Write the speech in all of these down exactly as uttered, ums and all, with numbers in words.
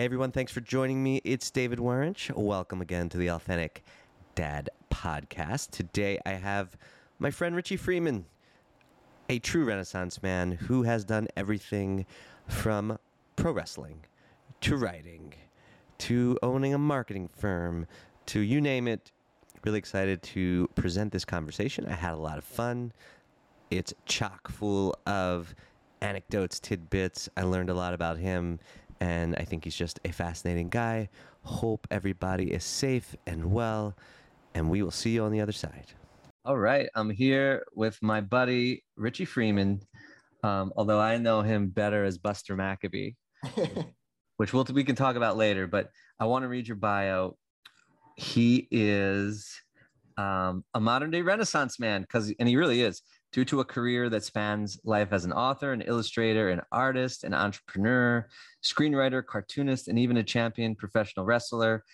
Hey everyone, thanks for joining me. It's David Warrench. Welcome again to the Authentic Dad Podcast. Today I have my friend Richie Frieman, a true Renaissance man who has done everything from pro wrestling to writing to owning a marketing firm to you name it. Really excited to present this conversation. I had a lot of fun. It's chock full of anecdotes, tidbits. I learned a lot about him, and I think he's just a fascinating guy. Hope everybody is safe and well, and we will see you on the other side. All right. I'm here with my buddy, Richie Frieman, um, although I know him better as Buster McCabee, which we'll, we can talk about later, but I want to read your bio. He is um, a modern-day Renaissance man, because and he really is, due to a career that spans life as an author, an illustrator, an artist, an entrepreneur, screenwriter, cartoonist, and even a champion professional wrestler,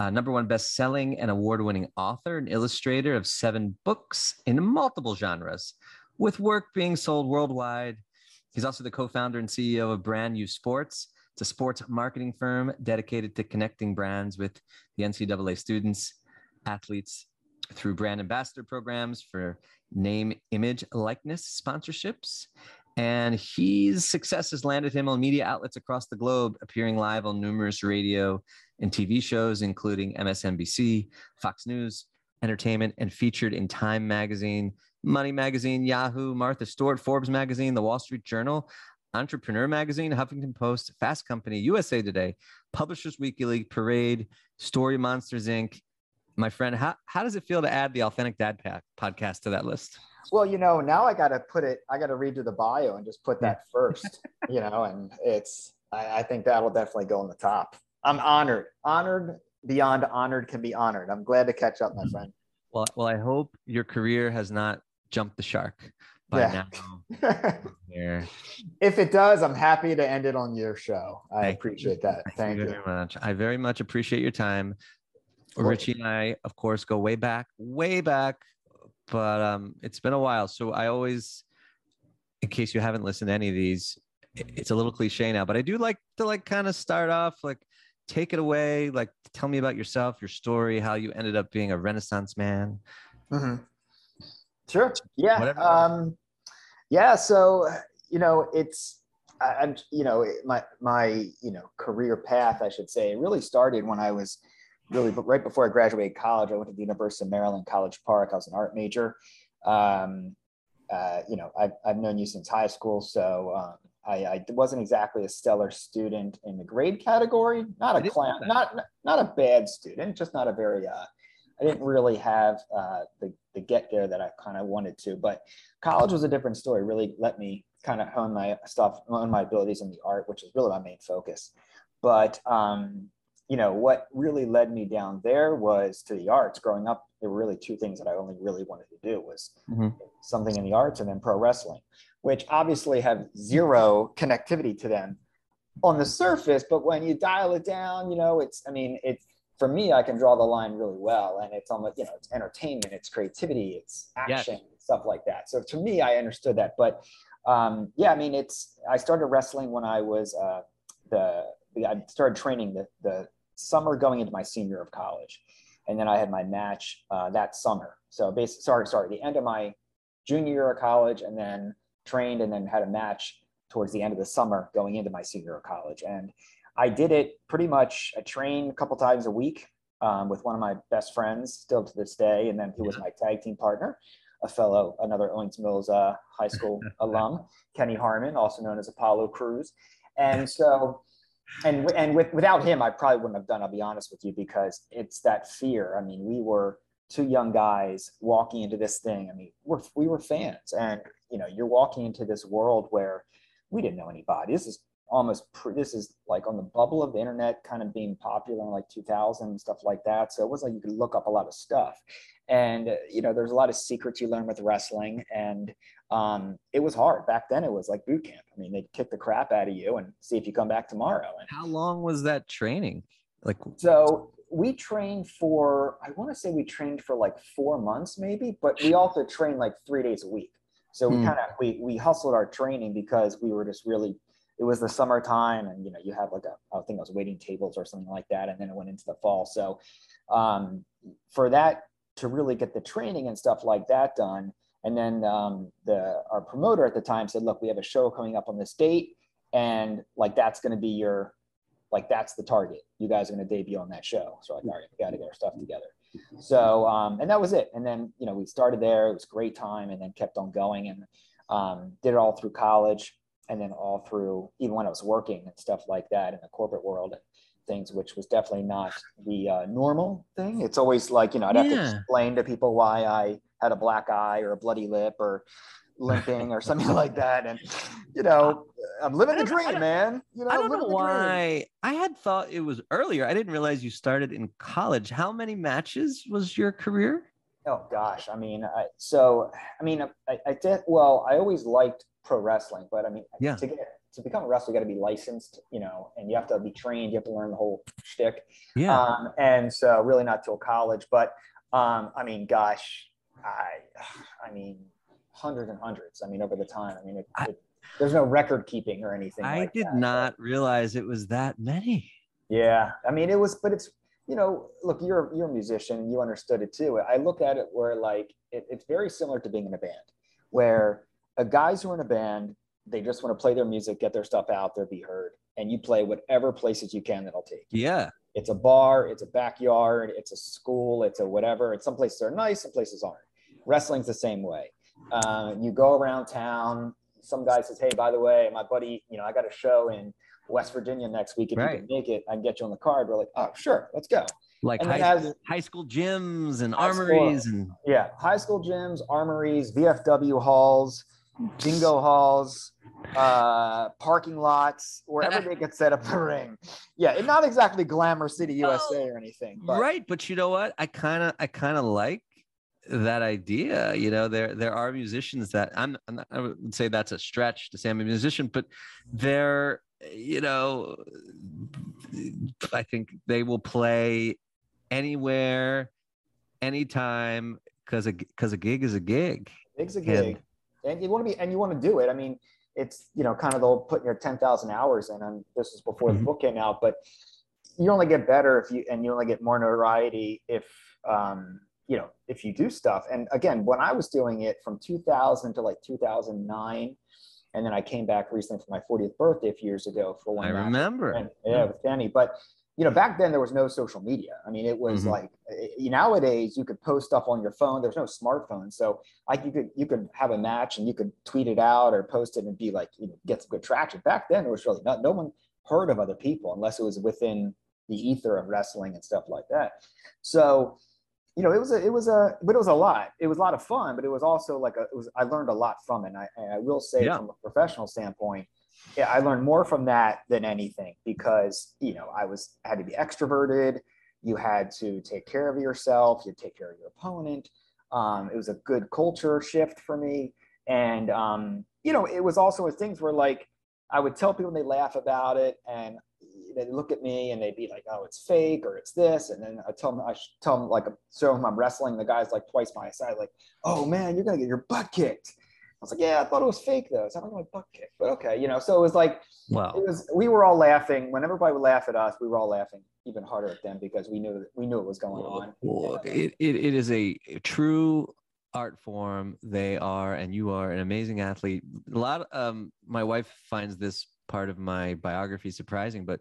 uh, number one best-selling and award-winning author and illustrator of seven books in multiple genres, with work being sold worldwide. He's also the co-founder and C E O of Brand U Sports. It's a sports marketing firm dedicated to connecting brands with the N C double A students, athletes, through brand ambassador programs for name, image, likeness, sponsorships. And his success has landed him on media outlets across the globe, appearing live on numerous radio and T V shows, including M S N B C, Fox News Entertainment, and featured in Time Magazine, Money Magazine, Yahoo, Martha Stewart, Forbes Magazine, The Wall Street Journal, Entrepreneur Magazine, Huffington Post, Fast Company, U S A Today, Publishers Weekly, Parade, Story Monsters, Incorporated. My friend, how, how does it feel to add the Authentic Dad Pack podcast to that list? Well, you know, now I got to put it, I got to redo the bio and just put that first, you know, and it's, I, I think that'll definitely go on the top. I'm honored, honored beyond honored can be honored. I'm glad to catch up, my friend. Well, well, I hope your career has not jumped the shark. Yeah. Now. Yeah. If it does, I'm happy to end it on your show. I Thank appreciate you. that. Thank, Thank you, you very much. I very much appreciate your time. Richie and I, of course, go way back, way back, but um, it's been a while. So I always, in case you haven't listened to any of these, it's a little cliche now, but I do like to like kind of start off, like take it away, like tell me about yourself, your story, how you ended up being a Renaissance man. Mm-hmm. Sure. Yeah. Whatever. Um, Yeah, so, you know, it's, I'm, you know, my, my, you know, career path, I should say, really started when I was really, right before I graduated college. I went to the University of Maryland, College Park. I was an art major. Um, uh, you know, I've, I've known you since high school, so um, I, I wasn't exactly a stellar student in the grade category. Not a clown, not, not a bad student, just not a very, uh, I didn't really have uh, the, the get there that I kind of wanted to, but college was a different story. Really let me kind of hone my stuff, hone my abilities in the art, which is really my main focus. But, um, you know, what really led me down there was to the arts. Growing up, there were really two things that I only really wanted to do was mm-hmm. something in the arts and then pro wrestling, which obviously have zero connectivity to them on the surface. But when you dial it down, you know, it's, I mean, it's, for me, I can draw the line really well, and it's almost, you know, it's entertainment, it's creativity, it's action, yes. stuff like that. So to me, I understood that. But um, yeah, I mean, it's, I started wrestling when I was uh, the, I started training the, the summer going into my senior year of college. And then I had my match uh, that summer. So basically, sorry, sorry, the end of my junior year of college, and then trained and then had a match towards the end of the summer going into my senior year of college. And I did it pretty much, I trained a couple times a week um, with one of my best friends still to this day. And then who was my tag team partner, a fellow, another Owings Mills uh, high school alum, Kenny Harmon, also known as Apollo Crews. And so, and and with, without him, I probably wouldn't have done, I'll be honest with you, because it's that fear. I mean, we were two young guys walking into this thing. I mean, we're, we were fans, and, you know, you're walking into this world where we didn't know anybody. This is almost pre- this is like on the bubble of the internet kind of being popular in like two thousand and stuff like that. So it was like you could look up a lot of stuff, and uh, you know, there's a lot of secrets you learn with wrestling, and um it was hard back then. It was like boot camp. I mean, they'd kick the crap out of you and see if you come back tomorrow. And how long was that training? Like, so we trained for, I want to say we trained for like four months maybe, but we also trained like three days a week. So we hmm. kind of we we hustled our training because we were just really it was the summertime, and you know, you had like a, I think I was waiting tables or something like that, and then it went into the fall. So um, for that to really get the training and stuff like that done, and then um, the our promoter at the time said, "Look, we have a show coming up on this date, and like that's going to be your, like that's the target. You guys are going to debut on that show." So like, all right, we got to get our stuff together. So um, and that was it. And then you know, we started there. It was a great time, and then kept on going, and um, did it all through college, and then all through even when I was working and stuff like that in the corporate world and things, which was definitely not the uh, normal thing. It's always like, you know, I'd have yeah. to explain to people why I had a black eye or a bloody lip or limping or something like that. And, you know, I'm living the dream, man. You know, I don't know why. I had thought it was earlier. I didn't realize you started in college. How many matches was your career? Oh, gosh. I mean, I, so, I mean, I, I did, well, I always liked pro wrestling, but I mean, yeah. to get to become a wrestler, you got to be licensed, you know, and you have to be trained. You have to learn the whole shtick. Yeah. Um, and so really not till college, but um, I mean, gosh, I, I mean, hundreds and hundreds. I mean, over the time, I mean, it, I, it, there's no record keeping or anything. I like did that, not but. realize it was that many. Yeah. I mean, it was, but it's, you know, look, you're, you're a musician and you understood it too. I look at it where like, it, it's very similar to being in a band where, Uh, guys who are in a band, they just want to play their music, get their stuff out there, be heard. And you play whatever places you can that'll take. Yeah. It's a bar, it's a backyard, it's a school, it's a whatever. And some places are nice, some places aren't. Wrestling's the same way. Uh, you go around town, some guy says, "Hey, by the way, my buddy, you know, I got a show in West Virginia next week. If right. you can make it, I can get you on the card." We're like, "Oh, sure, let's go." Like high, as, high school gyms and armories. School, and yeah, high school gyms, armories, V F W halls, bingo halls, uh parking lots, wherever they could set up the ring. Yeah, and not exactly Glamour City, U S A oh, or anything, but. Right, but you know what, i kind of i kind of like that idea. You know, there there are musicians that i'm, I'm not, I would say that's a stretch to say I'm a musician, but they're, you know, I think they will play anywhere, anytime, because a because a gig is a gig. It's a gig. And, And you want to be, and you want to do it. I mean, it's, you know, kind of the whole putting your ten thousand hours in, and this is before mm-hmm. the book came out, but you only get better if you, and you only get more notoriety if, um, you know, if you do stuff. And again, when I was doing it from two thousand to like two thousand nine, and then I came back recently for my fortieth birthday a few years ago for one. I night. remember. And, yeah, with Danny. But, you know, back then there was no social media. I mean, it was mm-hmm. like it, nowadays you could post stuff on your phone. There's no smartphone, so like you could you could have a match and you could tweet it out or post it and be like, you know, get some good traction. Back then there was really not, no one heard of other people unless it was within the ether of wrestling and stuff like that. So, you know, it was a, it was a but it was a lot. It was a lot of fun, but it was also like a, it was I learned a lot from it. And I, and I will say yeah. from a professional standpoint. Yeah, I learned more from that than anything because, you know, I was had to be extroverted. You had to take care of yourself. You take care of your opponent. Um, it was a good culture shift for me. And, um, you know, it was also things where like I would tell people and they laugh about it and they'd look at me and they'd be like, "Oh, it's fake," or "It's this." And then I tell them, I tell them like, so I'm wrestling. The guy's like twice my size, like, "Oh, man, you're going to get your butt kicked." I was like, "Yeah, I thought it was fake though. So I don't know, butt kick, but okay." You know, so it was like, wow. It was, we were all laughing. When everybody would laugh at us, we were all laughing even harder at them because we knew we knew it was going on. Well, yeah. it, it it is a true art form. They are, and you are an amazing athlete. A lot of, um, my wife finds this part of my biography surprising, but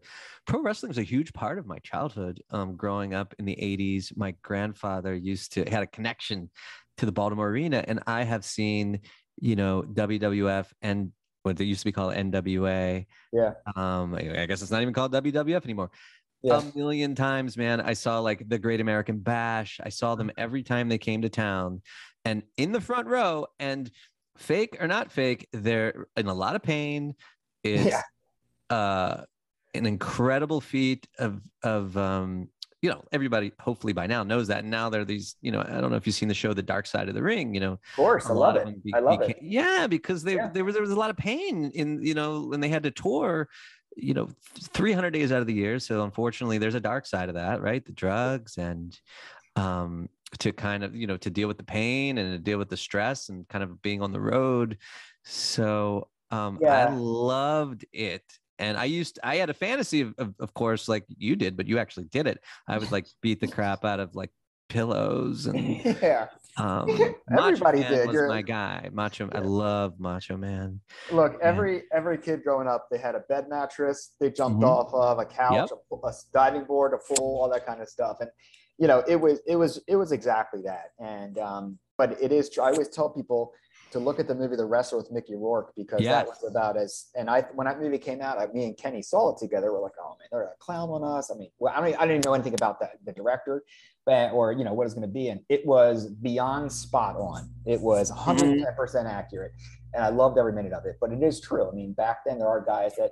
pro wrestling was a huge part of my childhood. Um, growing up in the eighties, my grandfather used to had a connection to the Baltimore Arena, and I have seen, you know, W W F and what they used to be called N W A. Yeah. Um, I guess it's not even called W W F anymore. Yeah. A million times, man. I saw like the Great American Bash. I saw them every time they came to town and in the front row, and fake or not fake, they're in a lot of pain. It's yeah. uh, an incredible feat of, of, um, you know, everybody hopefully by now knows that. And now there are these, you know, I don't know if you've seen the show, The Dark Side of the Ring, you know. Of course, I love it. Be, I love became, it. Yeah, because they, yeah. They were, there was a lot of pain in, you know, when they had to tour, you know, three hundred days out of the year. So unfortunately, there's a dark side of that, right? The drugs and um, to kind of, you know, to deal with the pain and to deal with the stress and kind of being on the road. So Um, yeah. I loved it. And I used, I had a fantasy of, of, of course, like you did, but you actually did it. I would like beat the crap out of like pillows and yeah. Um, everybody Macho Man did. Was You're... my guy, Macho. Yeah. I love Macho Man. Look, every yeah. every kid growing up, they had a bed mattress, they jumped mm-hmm. off of a couch, yep. a, a diving board, a pool, all that kind of stuff. And you know, it was it was it was exactly that. And um, but it is. I always tell people to look at the movie The Wrestler with Mickey Rourke, because yes. that was about as, and I, when that movie came out, I, me and Kenny saw it together. We're like, oh man, they're a clown on us. I mean, well, I mean, I didn't know anything about that, the director, but, or, you know, what it's going to be. And it was beyond spot on. It was one hundred ten percent accurate. And I loved every minute of it, but it is true. I mean, back then there are guys that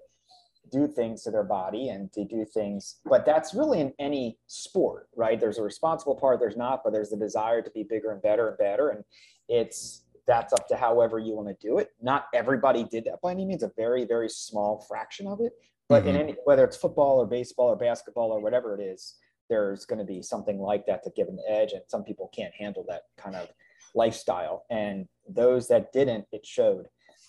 do things to their body and they do things, but that's really in any sport, right? There's a responsible part, there's not, but there's the desire to be bigger and better and better. And it's, that's up to however you want to do it. Not everybody did that by any means, a very, very small fraction of it. But mm-hmm. in any, whether it's football or baseball or basketball or whatever it is, there's going to be something like that to give an edge. And some people can't handle that kind of lifestyle. And those that didn't, it showed,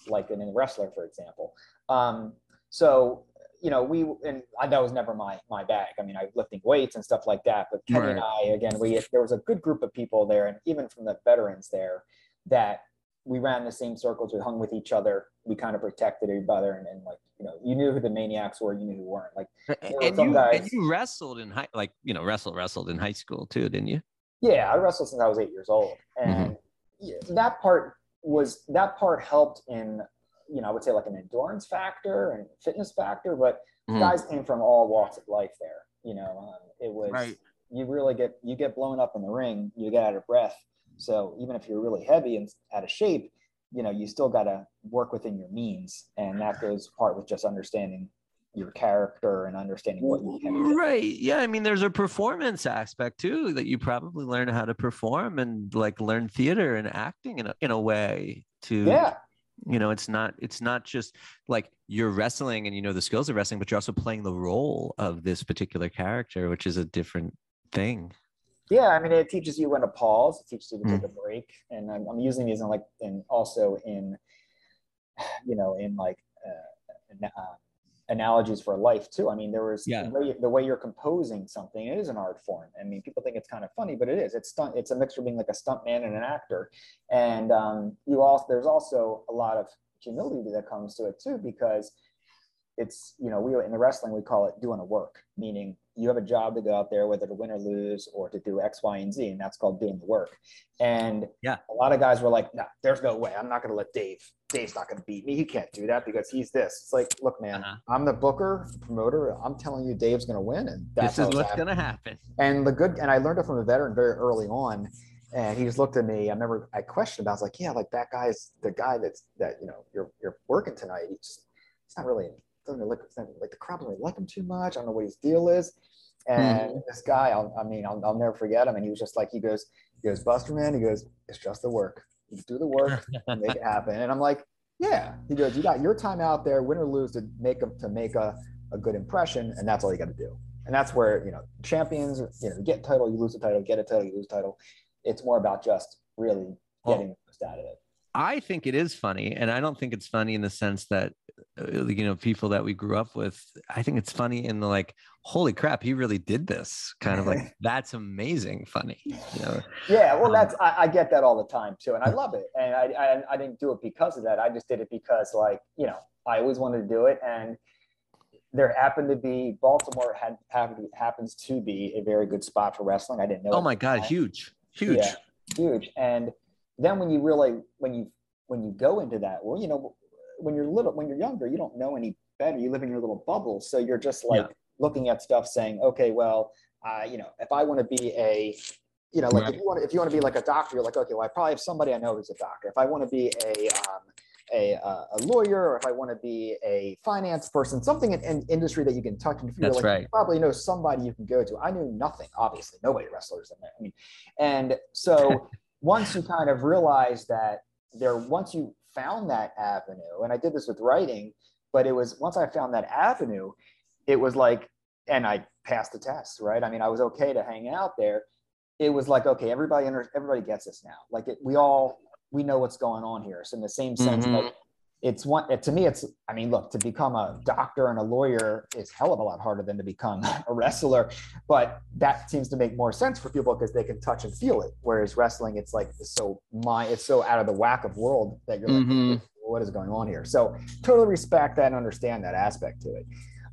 like in a wrestler, for example. Um, so, you know, we, and I, that was never my my bag. I mean, I was lifting weights and stuff like that. But Kenny right. and I, again, we there was a good group of people there, and even from the veterans there, that we ran the same circles, we hung with each other, we kind of protected each other, and, and like, you know, you knew who the maniacs were, you knew who weren't. Like, and you, guys... and you wrestled in high, like, you know, wrestled, wrestled in high school too, didn't you? Yeah, I wrestled since I was eight years old, and mm-hmm. that part was that part helped in, you know, I would say like an endurance factor and fitness factor, but mm-hmm. guys came from all walks of life there. You know, um, it was right. you really get you get blown up in the ring, you get out of breath. So even if you're really heavy and out of shape, you know, you still got to work within your means. And that goes part with just understanding your character and understanding what you can do. Right. Yeah. I mean, there's a performance aspect too, that you probably learn how to perform and like learn theater and acting in a, in a way to, yeah. you know, it's not, it's not just like you're wrestling and you know the skills of wrestling, but you're also playing the role of this particular character, which is a different thing. Yeah, I mean, it teaches you when to pause. It teaches you to take a break, and I'm, I'm using these in like, and also in, you know, in like uh, uh, analogies for life too. I mean, there was yeah. the, way, the way you're composing something. It is an art form. I mean, people think it's kind of funny, but it is. It's stunt. It's a mixture of being like a stuntman and an actor, and um, you also there's also a lot of humility that comes to it too, because it's, you know, we in the wrestling we call it doing a work, meaning you have a job to go out there, whether to win or lose, or to do X, Y, and Z, and that's called doing the work. And yeah, a lot of guys were like, "No, nah, there's no way. I'm not going to let Dave. Dave's not going to beat me. He can't do that because he's this." It's like, look, man, uh-huh. I'm the booker, promoter. I'm telling you, Dave's going to win, and that's this is what's going to happen. And the good, and I learned it from a veteran very early on. And he just looked at me. I remember I questioned him. I was like, "Yeah, like that guy's the guy that's that you know you're you're working tonight. He's just, it's not really." Doesn't look like the crowd doesn't like him too much. I don't know what his deal is. And mm. this guy, I'll, I mean, I'll, I'll never forget him. And he was just like, he goes, he goes, Buster Man. He goes, it's just the work. You do the work, and make it happen. And I'm like, yeah. He goes, you got your time out there, win or lose, to make a to make a, a good impression, and that's all you got to do. And that's where you know champions, you know, you get title, you lose the title, get a title, you lose the title. It's more about just really getting the most out of it. I think it is funny, and I don't think it's funny in the sense that, you know, people that we grew up with, I think it's funny in the like, holy crap, he really did this kind of like, that's amazing funny. You know? Yeah, well, um, that's, I, I get that all the time too. And I love it. And I, I I didn't do it because of that. I just did it because like, you know, I always wanted to do it. And there happened to be, Baltimore had happened, happens to be a very good spot for wrestling. I didn't know. Oh my God, huge, huge, yeah, huge. And then when you really, when you, when you go into that, well, you know, when you're little, when you're younger, you don't know any better. You live in your little bubble. So you're just like yeah. looking at stuff saying, okay, well, uh, you know, if I want to be a, you know, like right. if you want to, if you want to be like a doctor, you're like, okay, well, I probably have somebody I know who's a doctor. If I want to be a, um, a, uh, a lawyer, or if I want to be a finance person, something in an in industry that you can touch. And if you're That's like, right. you probably know somebody you can go to. I knew nothing, obviously, nobody wrestlers in there. I mean, and so once you kind of realize that there, once you found that avenue, and I did this with writing, but it was once I found that avenue, it was like, and I passed the test, right? I mean, I was okay to hang out there. It was like, okay, everybody, under, everybody gets this now. Like it, we all, we know what's going on here. So in the same sense, mm-hmm. like it's one, to me, it's, I mean, look, to become a doctor and a lawyer is hell of a lot harder than to become a wrestler, but that seems to make more sense for people because they can touch and feel it. Whereas wrestling, it's like, it's so my, it's so out of the whack of world that you're mm-hmm. like, what is going on here? So totally respect that and understand that aspect to it.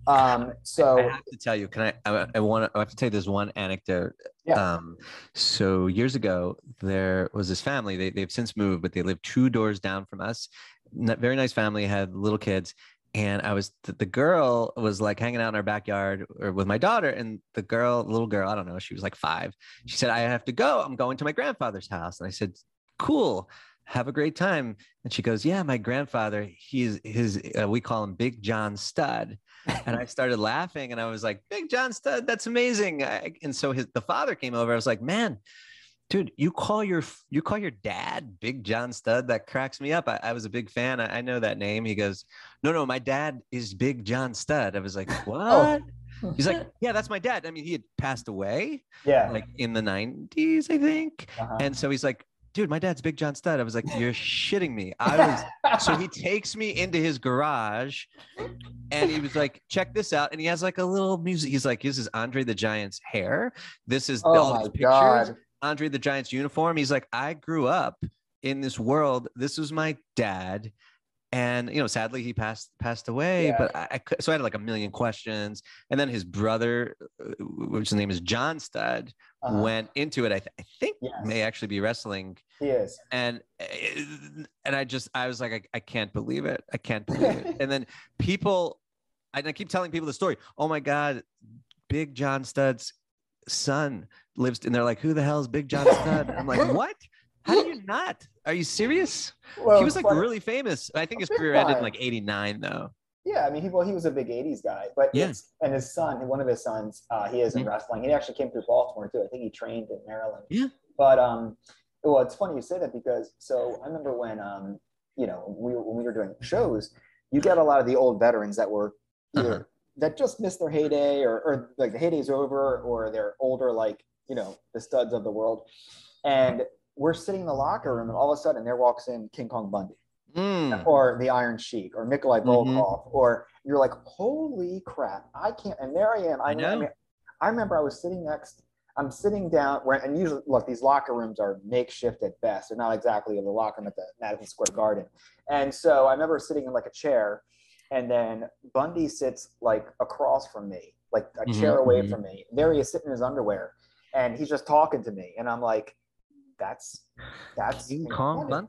Um, so I have to tell you, can I, I, I want to, I have to tell you this one anecdote. Yeah. Um, so years ago, there was this family, they, they've since moved, but they lived two doors down from us. Very nice family, had little kids. And I was, the, the girl was like hanging out in our backyard or with my daughter, and the girl, little girl, I don't know, she was like five. She said, I have to go. I'm going to my grandfather's house. And I said, cool. Have a great time. And she goes, yeah, my grandfather, he's his, uh, we call him Big John Stud. And I started laughing and I was like, Big John Stud, that's amazing. I, and so his, the father came over. I was like, man, dude, you call your, you call your dad Big John Stud? That cracks me up. I, I was a big fan. I, I know that name. He goes, no, no, my dad is Big John Stud. I was like, what? Oh. He's like, yeah, that's my dad. I mean, he had passed away yeah, like in the nineties, I think. Uh-huh. And so he's like, dude, my dad's Big John Stud. I was like, you're shitting me. I was so he takes me into his garage and he was like, check this out. And he has like a little music. He's like, this is Andre the Giant's hair. This is oh all his pictures. God. Andre the Giant's uniform. He's like, I grew up in this world. This was my dad. And, you know, sadly, he passed passed away. Yeah. But I, I so I had like a million questions. And then his brother, which his name is John Stud, uh-huh. went into it. I, th- I think yes. may actually be wrestling. He is. And and I just I was like, I, I can't believe it. I can't believe it. And then people and I keep telling people the story. Oh, my God, Big John Stud's son lives. And they're like, who the hell is Big John Stud? I'm like, what? How do you not? Are you serious? Well, he was like funny. Really famous. I think his career guy. ended in like eighty-nine though. Yeah, I mean, he, well, he was a big eighties guy, but yeah. it's, and his son, one of his sons, uh, he is in mm-hmm. wrestling. He actually came through Baltimore too. I think he trained in Maryland. Yeah. But um, well, it's funny you say that because so I remember when um, you know, we when we were doing shows, you get a lot of the old veterans that were either uh-huh. that just missed their heyday, or or like the heyday's over, or they're older, like you know, the studs of the world, and. We're sitting in the locker room and all of a sudden there walks in King Kong Bundy mm. or the Iron Sheik or Nikolai Volkov mm-hmm. or you're like, holy crap, I can't. And there I am. I, I know. I, mean, I remember I was sitting next, I'm sitting down where, and usually look, these locker rooms are makeshift at best. They're not exactly the locker room at the Madison Square Garden. And so I remember sitting in like a chair and then Bundy sits like across from me, like a mm-hmm. chair away mm-hmm. from me. There he is sitting in his underwear and he's just talking to me. And I'm like, That's that's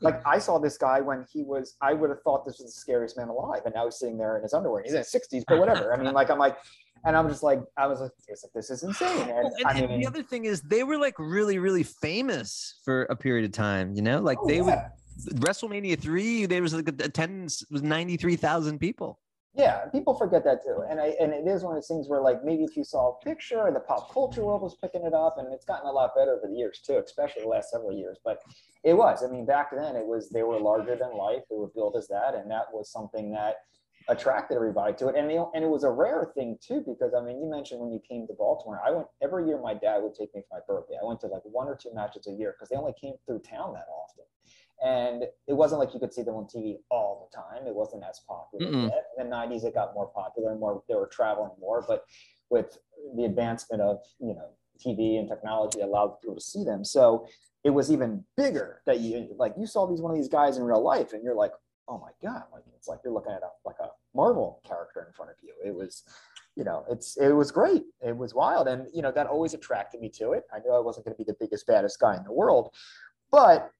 like I saw this guy when he was. I would have thought this was the scariest man alive, and now he's sitting there in his underwear. He's in his sixties, but whatever. I mean, like I'm like, and I'm just like, I was like, this is insane. And, and, I mean, and the other thing is, they were like really, really famous for a period of time. You know, like oh, they yeah. would WrestleMania three. There was like attendance was ninety-three thousand people. Yeah, people forget that too, and I and it is one of those things where like maybe if you saw a picture, or the pop culture world was picking it up, and it's gotten a lot better over the years too, especially the last several years. But it was, I mean, back then it was they were larger than life, they were billed as that, and that was something that attracted everybody to it, and they, and it was a rare thing too because I mean, you mentioned when you came to Baltimore, I went every year. My dad would take me for my birthday. I went to like one or two matches a year because they only came through town that often. And it wasn't like you could see them on T V all the time. It wasn't as popular mm-hmm. yet. In the nineties, it got more popular and more, they were traveling more. But with the advancement of, you know, T V and technology allowed people to see them. So it was even bigger that you, like you saw these one of these guys in real life and you're like, oh my God, like it's like you're looking at a, like a Marvel character in front of you. It was, you know, it's it was great. It was wild. And, you know, that always attracted me to it. I knew I wasn't going to be the biggest, baddest guy in the world, but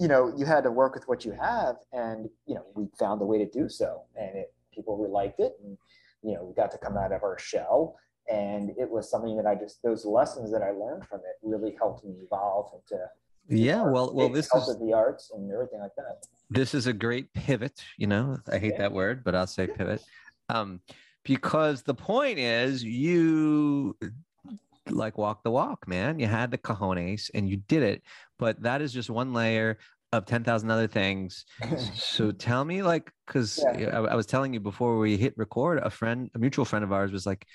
you know, you had to work with what you have and, you know, we found a way to do so and it, people really liked it and, you know, we got to come out of our shell and it was something that I just, those lessons that I learned from it really helped me evolve into yeah, well, well, this is the arts and everything like that. This is a great pivot, you know, I hate yeah. that word, but I'll say pivot um, because the point is you like walk the walk, man. You had the cojones and you did it. But that is just one layer of ten thousand other things. So tell me like, cause yeah. I, I was telling you before we hit record, a friend, a mutual friend of ours was like,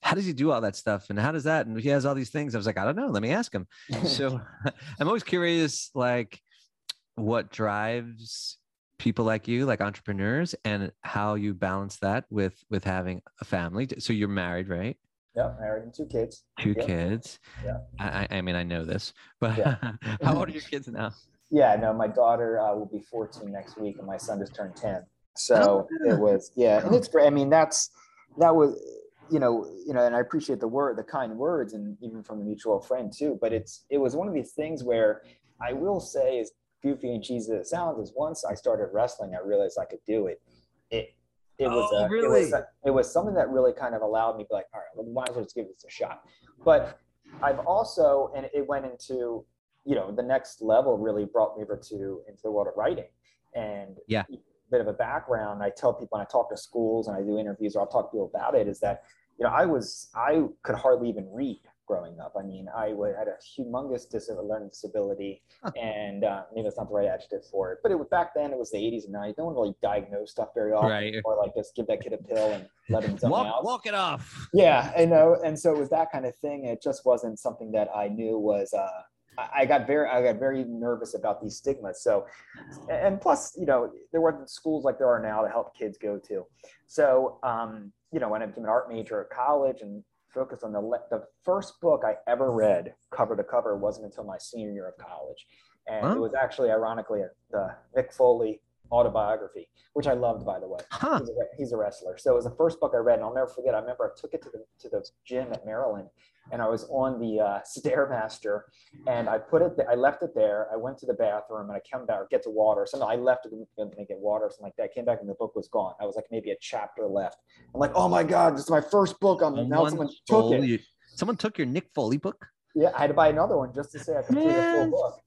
how does he do all that stuff? And how does that, and he has all these things. I was like, I don't know. Let me ask him. So I'm always curious, like what drives people like you, like entrepreneurs, and how you balance that with with having a family. So you're married, right? Yeah, married and two kids. Two yeah. kids. Yeah. I, I mean, I know this, but yeah. How old are your kids now? Yeah, no, my daughter uh, will be fourteen next week, and my son just turned ten. So it was, yeah, and it's great. I mean, that's that was, you know, you know, and I appreciate the word, the kind words, and even from a mutual friend too. But it's it was one of these things where I will say, as goofy and cheesy as it sounds, is once I started wrestling, I realized I could do it. It. It was, oh, a, really? it was a, it was something that really kind of allowed me to be like, all right, well, might as well just give this a shot. But I've also, and it went into, you know, the next level really brought me over to, into the world of writing. And yeah. a bit of a background, I tell people when I talk to schools and I do interviews, or I'll talk to people about it, is that, you know, I was, I could hardly even read growing up. I mean, I had a humongous dis- learning disability, and uh, maybe that's not the right adjective for it, but it was, back then it was the eighties and nineties. No one really diagnosed stuff very often, right. Or like just give that kid a pill and let him walk, out. walk it off. Yeah, I know. And so it was that kind of thing. It just wasn't something that I knew was, uh, I got very, I got very nervous about these stigmas. So, and plus, you know, there weren't schools like there are now to help kids go to. So, um, you know, when I became an art major at college and focused on the, le- the first book I ever read cover to cover wasn't until my senior year of college. And huh? it was actually, ironically, the Mick Foley autobiography, which I loved, by the way. Huh. He's, a, he's a wrestler. So it was the first book I read, and I'll never forget. I remember I took it to the, to the gym at Maryland, and I was on the uh, Stairmaster, and I put it, th- I left it there. I went to the bathroom, and I came back, or get to water. So I left it to get water or something like that. I came back, and the book was gone. I was like, maybe a chapter left. I'm like, oh my God, this is my first book. I'm, now someone took it. You, someone took your Nick Foley book? Yeah, I had to buy another one just to say I completed the full book.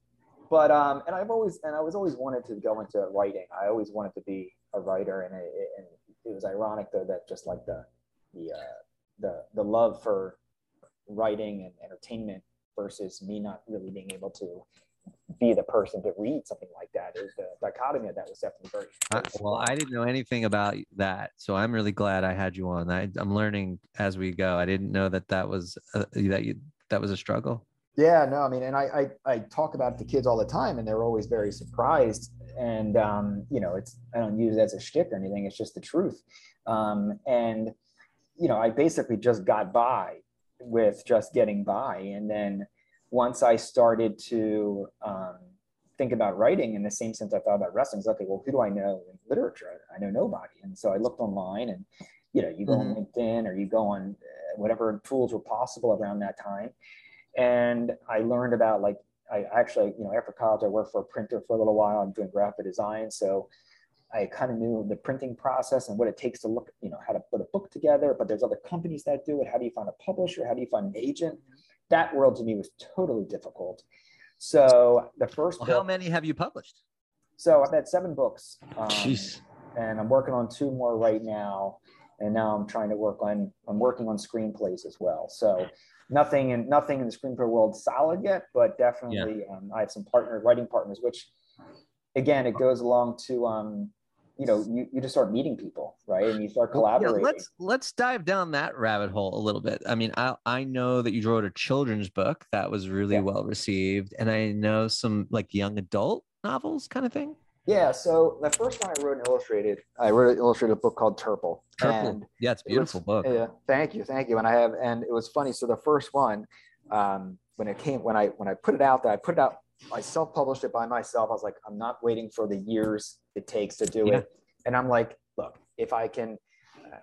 But, um, and I've always, and I was always wanted to go into writing. I always wanted to be a writer. And it, and it was ironic though, that just like the, the, uh, the, the love for writing and entertainment versus me not really being able to be the person to read something like that, is the dichotomy of that was definitely very uh, well, I didn't know anything about that. So I'm really glad I had you on. I, I'm learning as we go. I didn't know that that was, a, that you, that was a struggle. Yeah, no, I mean, and I, I, I talk about it to kids all the time, and they're always very surprised. And, um, you know, it's, I don't use it as a shtick or anything. It's just the truth. Um, and, you know, I basically just got by with just getting by. And then once I started to um, think about writing in the same sense I thought about wrestling, it's like, okay, well, who do I know in literature? I know nobody. And so I looked online, and, you know, you go mm-hmm. on LinkedIn, or you go on whatever tools were possible around that time. And I learned about, like, I actually, you know, after college, I worked for a printer for a little while. I'm doing graphic design. So I kind of knew the printing process and what it takes to look, you know, how to put a book together, but there's other companies that do it. How do you find a publisher? How do you find an agent? That world to me was totally difficult. So the first well, book, how many have you published? So I've had seven books. Um, Jeez. And I'm working on two more right now. And now I'm trying to work on, I'm working on screenplays as well. So nothing in, nothing in the screenplay world solid yet, but definitely yeah. um, I have some partner, writing partners, which again, it goes along to, um, you know, you, you just start meeting people, right? And you start collaborating. Yeah, let's let's dive down that rabbit hole a little bit. I mean, I I know that you wrote a children's book that was really yeah. well received. And I know some like young adult novels kind of thing. Yeah, so the first one I wrote and illustrated, I wrote an illustrated book called Turple. Turple. And yeah, it's a beautiful it was, book. Yeah, thank you, thank you. And I have, and it was funny. So the first one, um, when it came, when I when I put it out there, I put it out, I self-published it by myself. I was like, I'm not waiting for the years it takes to do yeah. it. And I'm like, look, if I can,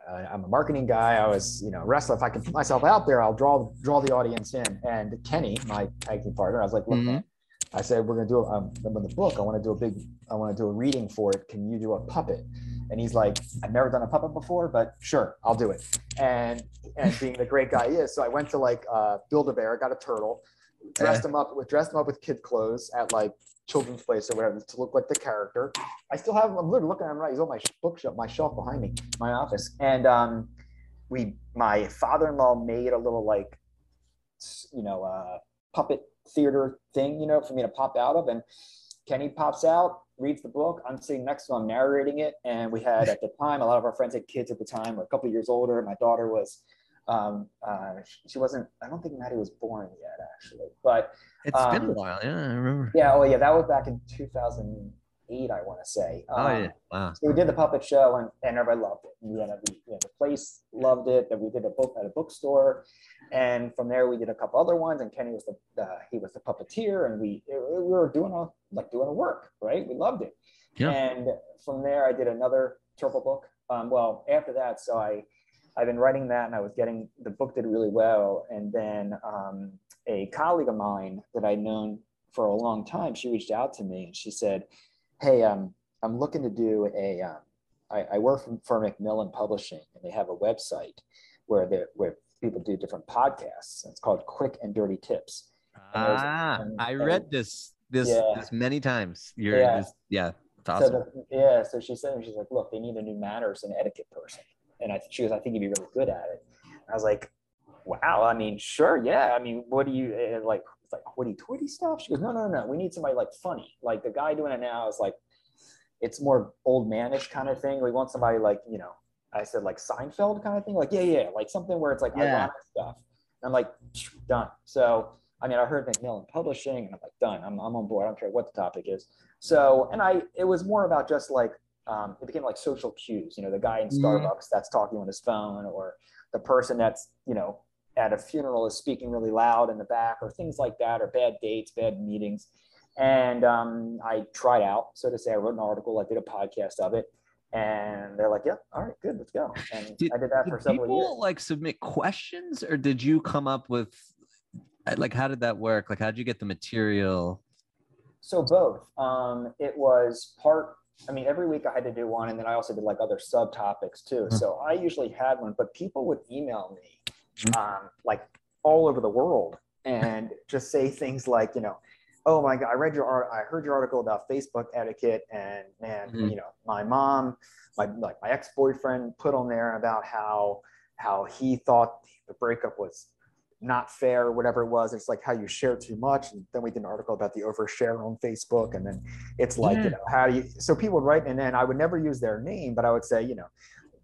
uh, I'm a marketing guy. I was, you know, a wrestler. If I can put myself out there, I'll draw draw the audience in. And Kenny, my tag team partner, I was like, look, mm-hmm. man. I said, we're going to do, um, in the book, I want to do a big, I want to do a reading for it. Can you do a puppet? And he's like, I've never done a puppet before, but sure, I'll do it. And, and being the great guy he is, so I went to like uh, Build-A-Bear, got a turtle, dressed him up with, dressed him up with kid clothes at like Children's Place or whatever to look like the character. I still have him, I'm literally looking at him right, he's on my bookshelf, my shelf behind me, my office. And um, we, my father-in-law made a little like, you know, uh, puppet theater thing, you know, for me to pop out of. And Kenny pops out, reads the book. I'm sitting next to him, narrating it. And we had at the time, a lot of our friends had kids at the time, or a couple of years older. My daughter was, um, uh, she wasn't, I don't think Maddie was born yet, actually. But it's um, been a while. Yeah, I remember. Yeah. Oh, yeah. That was back in two thousand. eight, I want to say. Um, oh, yeah. Wow. So we did the puppet show, and, and everybody loved it. We had a, we, you know, the place loved it. That we did a book at a bookstore, and from there we did a couple other ones. And Kenny was the uh, he was the puppeteer, and we we were doing all like doing the work, right? We loved it. Yeah. And from there, I did another Turple book. Um, well, after that, so I I've been writing that, and I was getting the book did really well, and then um, a colleague of mine that I'd known for a long time, she reached out to me and she said, "Hey, um, I'm looking to do a, um, I, I work for, for Macmillan Publishing, and they have a website where they, where people do different podcasts. It's called Quick and Dirty Tips." And ah, and, I read and, this this, yeah. this many times. You're, yeah. This, yeah, it's awesome. So the, yeah, so she said, she's like, "Look, they need a new manners and etiquette person." And I, she was, "I think you'd be really good at it." And I was like, "Wow, I mean, sure, yeah. I mean, what do you, like, like hoity-toity stuff?" She goes, no, no, no, we need somebody like funny. Like the guy doing it now is like, it's more old manish kind of thing. We want somebody like, you know, I said like Seinfeld kind of thing. Like, yeah, yeah, like something where it's like yeah. ironic stuff. And I'm like, done. So, I mean, I heard Macmillan Publishing and I'm like, done. I'm, I'm on board. I don't care what the topic is. So, and I, it was more about just like, um, it became like social cues, you know, the guy in Starbucks mm-hmm. that's talking on his phone, or the person that's, you know, at a funeral is speaking really loud in the back, or things like that, or bad dates, bad meetings. And um, I tried out, so to say. I wrote an article, I did a podcast of it, and they're like, yeah, all right, good, let's go. And did, I did that did for several people, years. People like submit questions, or did you come up with, like, how did that work? Like, how did you get the material? So both, um, it was part, I mean, every week I had to do one. And then I also did like other subtopics too. Mm-hmm. So I usually had one, but people would email me um like all over the world and just say things like, you know, "Oh my God, I read your art, I heard your article about Facebook etiquette, and man, mm-hmm. you know, my mom, my like my ex-boyfriend put on there about how how he thought the breakup was not fair," or whatever it was. It's like how you share too much. And then we did an article about the overshare on Facebook. And then it's like, yeah. you know, how do you, so people would write, and then I would never use their name, but I would say, you know,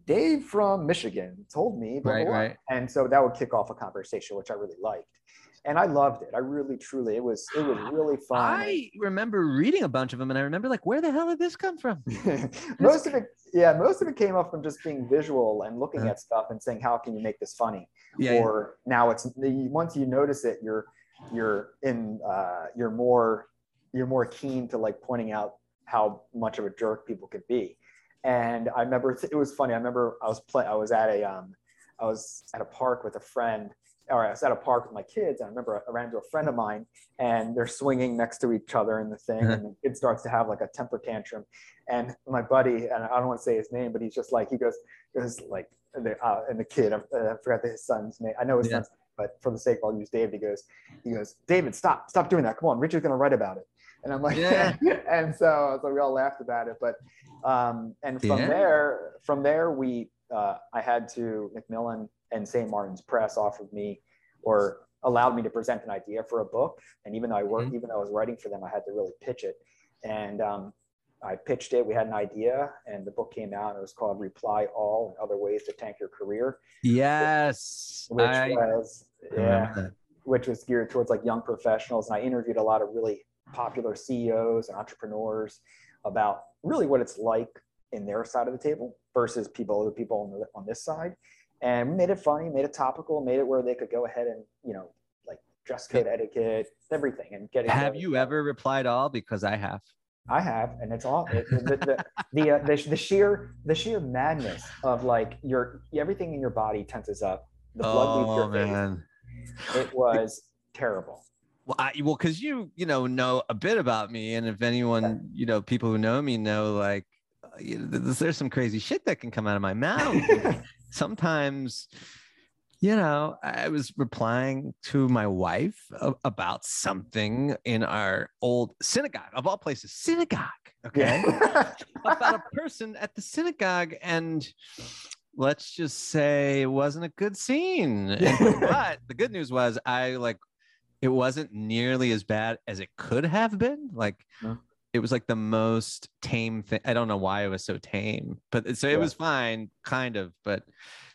"Dave from Michigan told me," blah, right, blah. Right. And so that would kick off a conversation, which I really liked. And I loved it. I really, truly, it was, it was really fun. I remember reading a bunch of them, and I remember like, where the hell did this come from? most of it, yeah, most of it came up from just being visual and looking uh-huh. at stuff and saying, how can you make this funny? Yeah, or yeah. now it's, once you notice it, you're, you're in, uh, you're more, you're more keen to like pointing out how much of a jerk people could be. And I remember th- it was funny. I remember I was play. I was at a, um, I was at a park with a friend, or I was at a park with my kids. And I remember I ran into a friend of mine, and they're swinging next to each other in the thing. And the kid starts to have like a temper tantrum, and my buddy, and I don't want to say his name, but he's just like, he goes, goes like, the, uh, and the kid, I, uh, I forgot his son's name. I know his yeah. son's, but for the sake, I'll use David. He goes, he goes, "David, stop, stop doing that. Come on, Richard's going to write about it." And I'm like, yeah. and so, so we all laughed about it. But, um, and from yeah. there, from there, we, uh, I had to, Macmillan and Saint Martin's Press offered me, or allowed me to present an idea for a book. And even though I worked, mm-hmm. even though I was writing for them, I had to really pitch it. And, um, I pitched it, we had an idea, and the book came out. It was called Reply All and Other Ways to Tank Your Career. Yes. Which, which I was, yeah, that. which was geared towards like young professionals. And I interviewed a lot of really popular C E Os and entrepreneurs about really what it's like in their side of the table versus people, other people on, the, on this side, and made it funny, made it topical, made it where they could go ahead and, you know, like dress code, etiquette, everything. And getting. Have you ever replied all? Because I have. I have, and it's all it, the the the, uh, the the sheer the sheer madness of like your everything in your body tenses up. The blood leaves your man. face. It was terrible. Well, I, well, because you you know know a bit about me, and if anyone yeah. you know people who know me know, like uh, you know, there's, there's some crazy shit that can come out of my mouth. Sometimes, you know, I was replying to my wife about something in our old synagogue, of all places, synagogue, okay? Yeah. about a person at the synagogue. And let's just say it wasn't a good scene. And, but the good news was I like, it wasn't nearly as bad as it could have been. Like no. it was like the most tame thing. I don't know why it was so tame, but so it yeah. was fine, kind of, but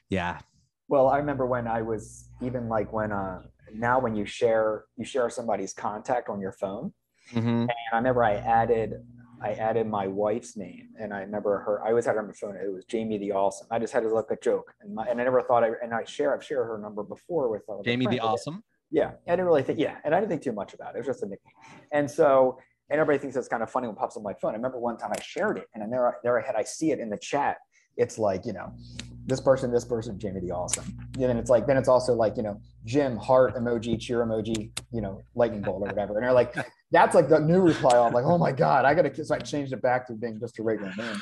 yeah. Well, I remember when I was even like when uh, now when you share you share somebody's contact on your phone, mm-hmm. and I remember I added I added my wife's name, and I remember her, I always had her on my phone, it was Jamie the Awesome. I just had to look a joke, and, my, and I never thought, I, and I share, I've shared her number before with uh, Jamie the Awesome. Yeah, I didn't really think, yeah, and I didn't think too much about it, it was just a nickname. And so, and everybody thinks that's kind of funny when it pops on my phone. I remember one time I shared it, and then there, there I had, I see it in the chat, it's like, you know, this person, this person, Jamie the Awesome. And then it's like, then it's also like, you know, Jim, heart emoji, cheer emoji, you know, lightning bolt or whatever. And they're like, that's like the new Reply All. I'm like, oh my God, I got to, so I changed it back to being just a regular name.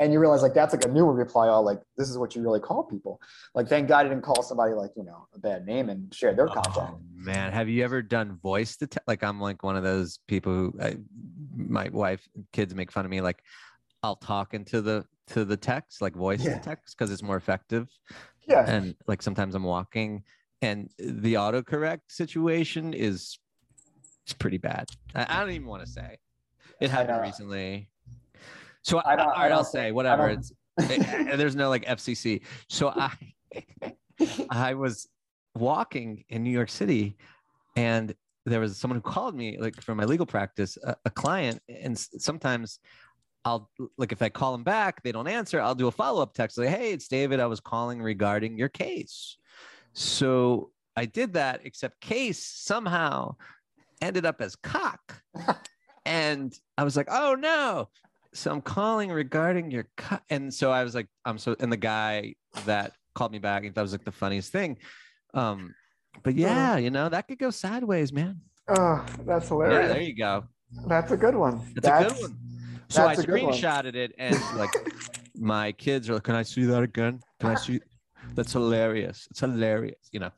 And you realize like, that's like a newer Reply All. Like, this is what you really call people. Like, thank God I didn't call somebody like, you know, a bad name and share their contact. Oh, man, have you ever done voice? Det- like, I'm like one of those people who I, my wife, kids make fun of me. Like, I'll talk into the, to the text, like voice yeah. to text, because it's more effective. Yeah. And like sometimes I'm walking, and the autocorrect situation is it's pretty bad. I, I don't even want to say. It happened recently. So I, I all right, I'll say whatever. It's it, there's no like F C C. So I I was walking in New York City, and there was someone who called me like from my legal practice, a, a client, and sometimes I'll like, if I call them back, they don't answer, I'll do a follow-up text like, hey, it's David. I was calling regarding your case. So I did that, except case somehow ended up as cock. And I was like, oh no. So I'm calling regarding your cock. And so I was like, I'm so, and the guy that called me back, that was like the funniest thing. Um, but yeah, you know, that could go sideways, man. Oh, that's hilarious. Yeah, there you go. That's a good one. That's, that's- a good one. So that's I screenshotted it, and like my kids are like, can I see that again? Can I see? That's hilarious. It's hilarious. You know,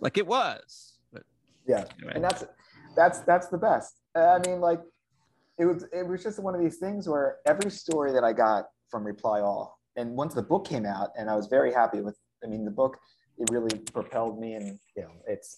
like it was. But yeah. Anyway. And that's, that's, that's the best. I mean, like it was, it was just one of these things where every story that I got from Reply All, and once the book came out, and I was very happy with, I mean, the book, it really propelled me, and you know, it's,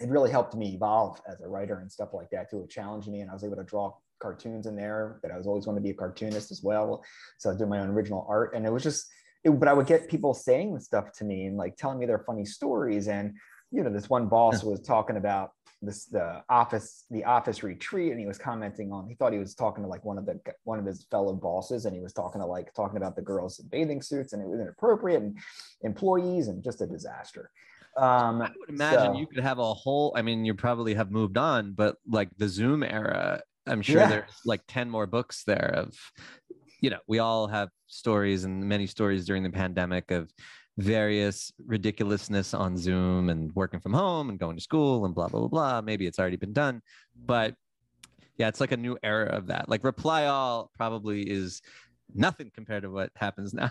it really helped me evolve as a writer and stuff like that too. It challenged me, and I was able to draw cartoons in there, that I was always wanting to be a cartoonist as well. So I was doing my own original art, and it was just, it, but I would get people saying this stuff to me and like telling me their funny stories. And, you know, this one boss was talking about this, the office, the office retreat. And he was commenting on, he thought he was talking to like one of the, one of his fellow bosses. And he was talking to like, talking about the girls in bathing suits, and it was inappropriate, and employees, and just a disaster. Um, I would imagine so, you could have a whole, I mean, you probably have moved on, but like the Zoom era, I'm sure yeah. there's like ten more books there of, you know, we all have stories, and many stories during the pandemic of various ridiculousness on Zoom and working from home and going to school and blah, blah, blah, blah. Maybe it's already been done, but yeah, it's like a new era of that. Like Reply All probably is nothing compared to what happens now.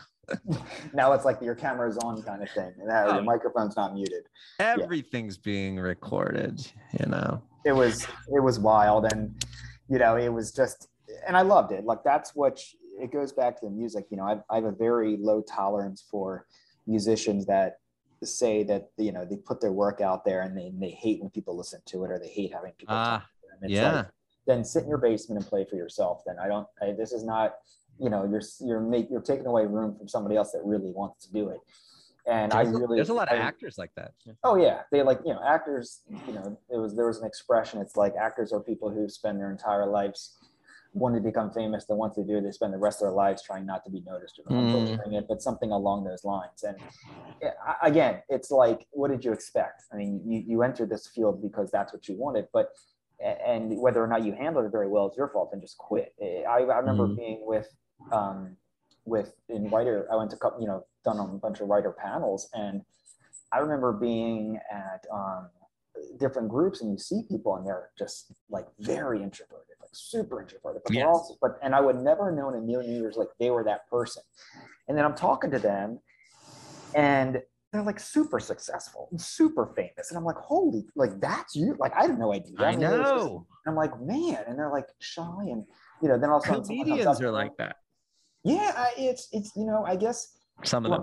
Now it's like your camera's on kind of thing, and that, oh, your microphone's not muted. Everything's yeah. being recorded, you know. It was, it was wild. And you know, it was just, and I loved it. Like that's what, it goes back to the music. You know, I've, I have a very low tolerance for musicians that say that, you know, they put their work out there and they, they hate when people listen to it, or they hate having people uh, talk to them. It's yeah. like, then sit in your basement and play for yourself. Then I don't, I, this is not, you know, you're, you're make, you're taking away room from somebody else that really wants to do it. And there's, I really, there's a lot of I, actors like that. Oh yeah. They like, you know, actors, you know, it was, there was an expression. It's like actors are people who spend their entire lives wanting to become famous. Then once they do, they spend the rest of their lives trying not to be noticed, or mm. but something along those lines. And again, it's like, what did you expect? I mean, you, you entered this field because that's what you wanted, but, and whether or not you handled it very well is your fault, and just quit. I, I remember mm. being with, um, with in writer, I went to, you know, done on a bunch of writer panels, and I remember being at um, different groups, and you see people, and they're just like very introverted, like super introverted, but yes. they're also, but, and I would never know in a million years, like they were that person. And then I'm talking to them, and they're like super successful and super famous. And I'm like, holy, like that's you. Like, I had no idea. I, I know. Just, and I'm like, man. And they're like shy. And, you know, then all of a sudden comedians are like that. Yeah, it's, it's, you know, I guess some of well,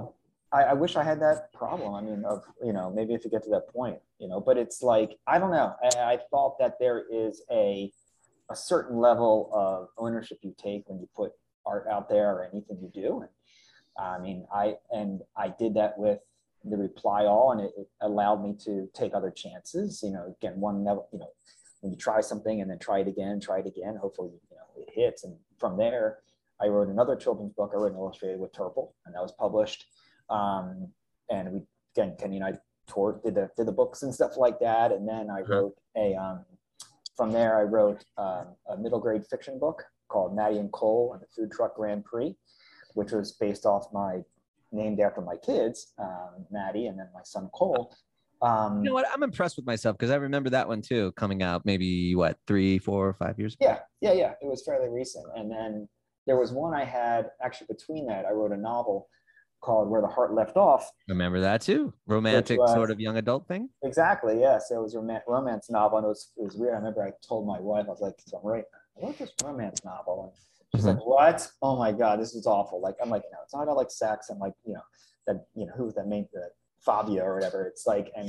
them. I, I wish I had that problem. I mean, of, you know, maybe if you get to that point, you know, but it's like, I don't know. I, I thought that there is a, a certain level of ownership you take when you put art out there or anything you do. And I mean, I, and I did that with the Reply All, and it, it allowed me to take other chances. You know, again, one level, you know, when you try something and then try it again, try it again, hopefully, you know, it hits. And from there, I wrote another children's book. I wrote an illustrated with Turple, and that was published. Um, and we, again, Kenny and I toured, did the, did the books and stuff like that. And then I wrote a, um, from there, I wrote um, a middle grade fiction book called Maddie and Cole and the Food Truck Grand Prix, which was based off my, named after my kids, um, Maddie, and then my son Cole. Um, you know what? I'm impressed with myself because I remember that one too, coming out maybe what, three, four, five years ago? Yeah, yeah, yeah. It was fairly recent. And then there was one I had actually between that, I wrote a novel called Where the Heart Left Off. Remember that too? Romantic was, sort of young adult thing? Exactly, yeah. So it was a rom romance novel, and it was, it was weird. I remember I told my wife, I was like, so I'm right, I wrote this romance novel. And she's like, what? Oh my God, this is awful. Like, I'm like, no, it's not about like sex. I'm like, you know, that, you know, who was that main, the Fabio or whatever. It's like, and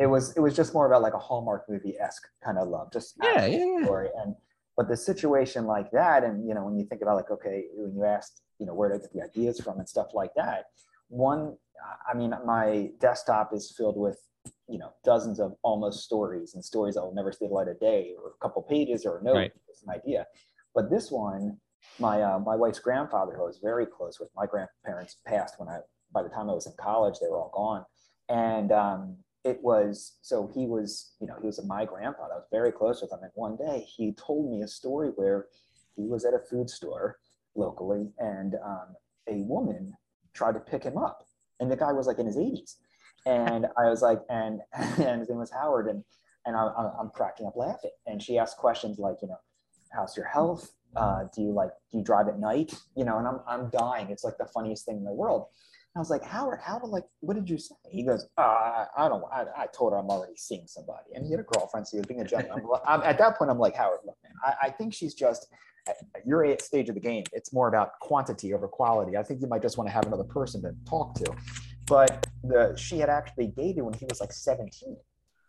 it was, it was just more about like a Hallmark movie-esque kind of love, just yeah, yeah, story. And, but the situation like that, and, you know, when you think about like, okay, when you asked, you know, where to get the ideas from and stuff like that, one, I mean, my desktop is filled with, you know, dozens of almost stories and stories that will never see the light of day, or a couple pages or a note, right. It's an idea. But this one, my uh, my wife's grandfather, who I was very close with, my grandparents passed when I, by the time I was in college, they were all gone. And um, it was, so he was, you know, he was my grandfather. I was very close with him. And one day he told me a story where he was at a food store locally, and um, a woman tried to pick him up. And the guy was like in his eighties. And I was like, and, and his name was Howard. And, and I, I'm cracking up laughing. And she asked questions like, you know, how's your health? Uh, do you like, do you drive at night? You know, and I'm, I'm dying. It's like the funniest thing in the world. And I was like, Howard, how did like, what did you say? He goes, uh, I, I don't, I, I told her I'm already seeing somebody. And he had a girlfriend, so he was being a gentleman. I'm, I'm, at that point, I'm like, Howard, look, man, I, I think she's just, at your stage of the game, it's more about quantity over quality. I think you might just want to have another person to talk to. But the, she had actually dated when he was like seventeen.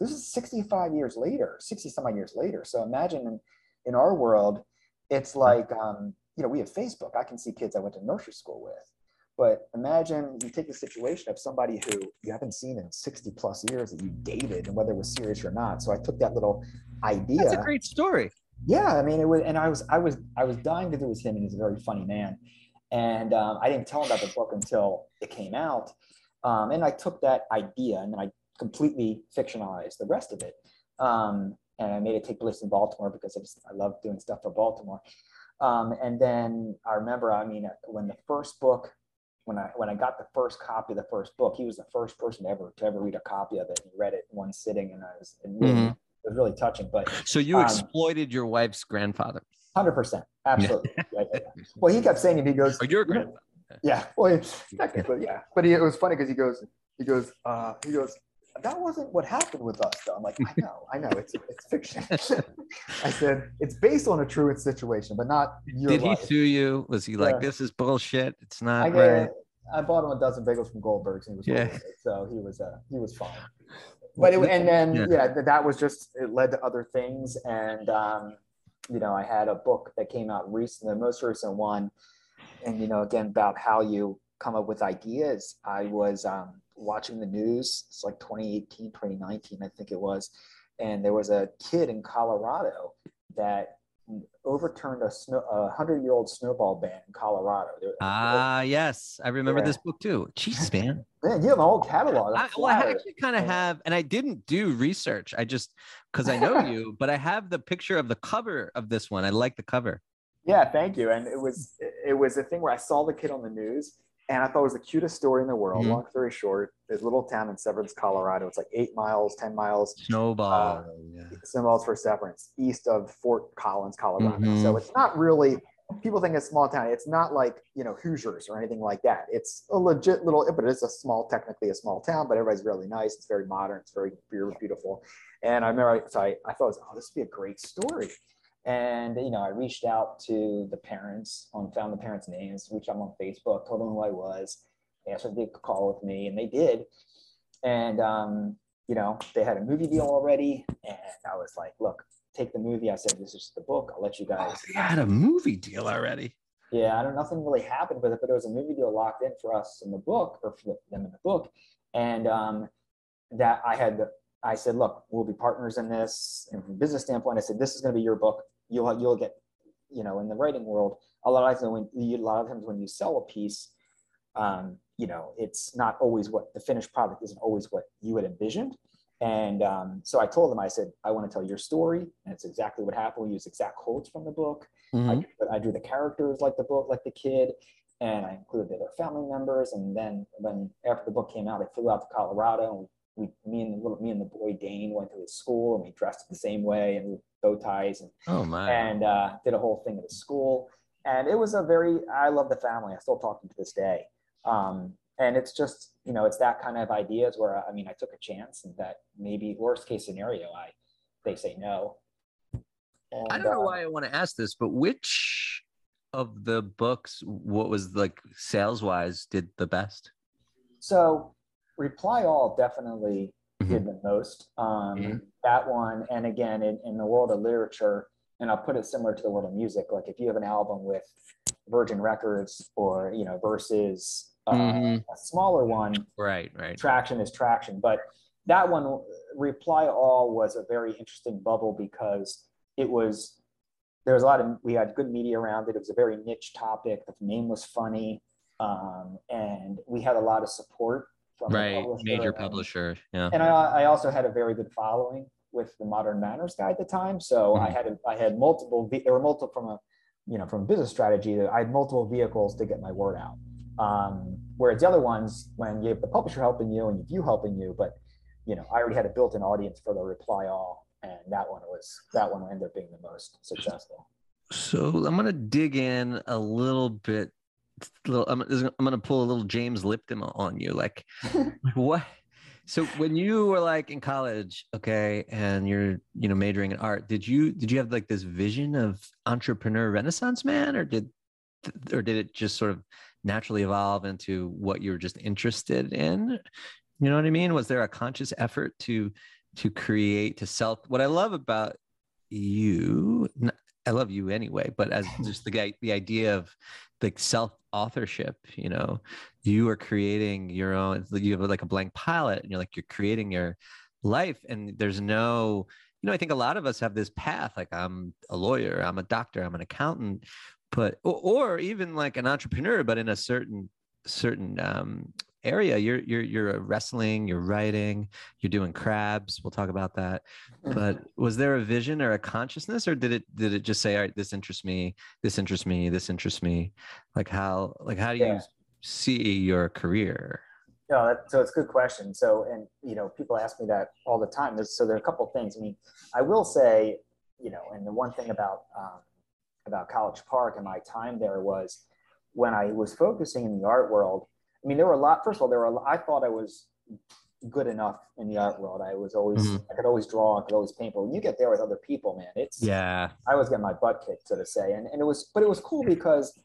This is sixty-five years later, sixty-some years later. So imagine in, in our world, it's like, um, you know, we have Facebook. I can see kids I went to nursery school with. But imagine you take the situation of somebody who you haven't seen in sixty plus years that you dated, and whether it was serious or not. So I took that little idea. That's a great story. Yeah, I mean, it was, and I was, I was, I was dying to do it with him, and he's a very funny man. And um, I didn't tell him about the book until it came out. Um, and I took that idea and then I completely fictionalized the rest of it. Um, and I made it take place in Baltimore because I just, I love doing stuff for Baltimore. Um, and then I remember, I mean, when the first book, when I, when I got the first copy of the first book, he was the first person ever to ever read a copy of it. He read it in one sitting, and I was, it really, mm-hmm. it was really touching. But so you um, exploited your wife's grandfather. one hundred percent. Absolutely. Yeah. Yeah, yeah, yeah. Well, he kept saying it, he goes, oh, your grandfather. Yeah, well, technically, yeah. But he, it was funny because he goes, he goes, uh, he goes, that wasn't what happened with us, though. I'm like, I know, I know, it's, it's fiction. I said, it's based on a true situation, but not your Did life. He sue you? Was he like, yeah. this is bullshit, it's not I, right? I bought him a dozen bagels from Goldberg's, and he was yeah. so he was, uh, he was fine. But it, and then, yeah, yeah that, that was just, it led to other things. And, um, you know, I had a book that came out recently, the most recent one, and, you know, again, about how you come up with ideas. I was um, watching the news. It's like twenty eighteen, twenty nineteen, I think it was. And there was a kid in Colorado that overturned a snow, a hundred-year-old snowball ban in Colorado. Ah, uh, yes. I remember yeah. this book, too. Jeez, man. Man, you have a whole catalog. I, well, I actually kind of have, and I didn't do research. I just, because I know you, but I have the picture of the cover of this one. I like the cover. Yeah, thank you. And it was it was a thing where I saw the kid on the news, and I thought it was the cutest story in the world. Mm-hmm. Long story short, this little town in Severance, Colorado. It's like eight miles, ten miles. Snowball. Uh, yeah. Snowballs for Severance, east of Fort Collins, Colorado. Mm-hmm. So it's not really, people think it's a small town. It's not like, you know, Hoosiers or anything like that. It's a legit little, but it's a small, technically a small town, but everybody's really nice. It's very modern. It's very beautiful. And I remember, so I, I thought, oh, this would be a great story. And, you know, I reached out to the parents, on, found the parents' names, reached out on Facebook, told them who I was, asked if they could call with me, and they did. And, um, you know, they had a movie deal already, and I was like, look, take the movie. I said, this is the book. I'll let you guys. Oh, they had a movie deal already. Yeah, I don't, nothing really happened with it, but there was a movie deal locked in for us in the book, or for them in the book, and um, that I had, the, I said, look, we'll be partners in this, and from a business standpoint, I said, this is going to be your book. You'll, you'll get you know, in the writing world, a lot of times when, a lot of times when you sell a piece, um, you know, it's not always what the finished product isn't always what you had envisioned. And um, so I told them, I said, I want to tell your story. And it's exactly what happened. We use exact quotes from the book. Mm-hmm. I, I drew the characters like the book, like the kid. And I included their family members. And then when after the book came out, I flew out to Colorado. And we, me and the little, me and the boy Dane went to his school, and we dressed the same way and bow ties. And, oh my! And uh, did a whole thing at the school. And it was a very, I love the family. I still talk to them to this day. Um, and it's just, you know, it's that kind of ideas where, I mean, I took a chance, and that maybe worst case scenario, I, they say no. And, I don't know uh, why I want to ask this, but which of the books, what was like sales wise did the best? So Reply All definitely mm-hmm. did the most, um, mm-hmm. that one. And again, in, in the world of literature, and I'll put it similar to the world of music. Like if you have an album with Virgin Records or, you know, versus uh, mm-hmm. a smaller one, right, right. Traction is traction. But that one, Reply All, was a very interesting bubble because it was, there was a lot of, we had good media around it. It was a very niche topic. The name was funny. Um, and we had a lot of support from right. the publisher. Major and, publisher. Yeah. And I, I also had a very good following with the Modern Manners guy at the time. So mm-hmm. I had, a, I had multiple, there were multiple from a, you know, from business strategy, I had multiple vehicles to get my word out. Um, whereas the other ones, when you have the publisher helping you and you helping you, but, you know, I already had a built-in audience for the Reply All, and that one was, that one ended up being the most successful. So I'm going to dig in a little bit. A little, I'm, I'm going to pull a little James Lipton on you. Like what? So when you were like in college, okay, and you're, you know, majoring in art, did you, did you have like this vision of entrepreneur Renaissance man, or did, or did it just sort of naturally evolve into what you were just interested in? You know what I mean? Was there a conscious effort to, to create, to self? What I love about you, I love you anyway, but as just the guy, the idea of like self authorship, you know, you are creating your own, you have like a blank palette, and you're like, you're creating your life, and there's no, you know, I think a lot of us have this path. Like I'm a lawyer, I'm a doctor, I'm an accountant, but, or, or even like an entrepreneur, but in a certain, certain, um, area. You're, you're, you're wrestling, you're writing, you're doing crabs. We'll talk about that. But was there a vision or a consciousness, or did it, did it just say, all right, this interests me, this interests me, this interests me? Like how, like how do you yeah. see your career? No, that, so it's a good question. So, and you know, people ask me that all the time. There's, so there are a couple of things. I mean, I will say, you know, and the one thing about, um, about College Park and my time there was when I was focusing in the art world, I mean, there were a lot, first of all, there were, a lot, I thought I was good enough in the art world. I was always, mm-hmm. I could always draw, I could always paint, but when you get there with other people, man, it's, yeah, I always get my butt kicked, so to say. And, and it was, but it was cool because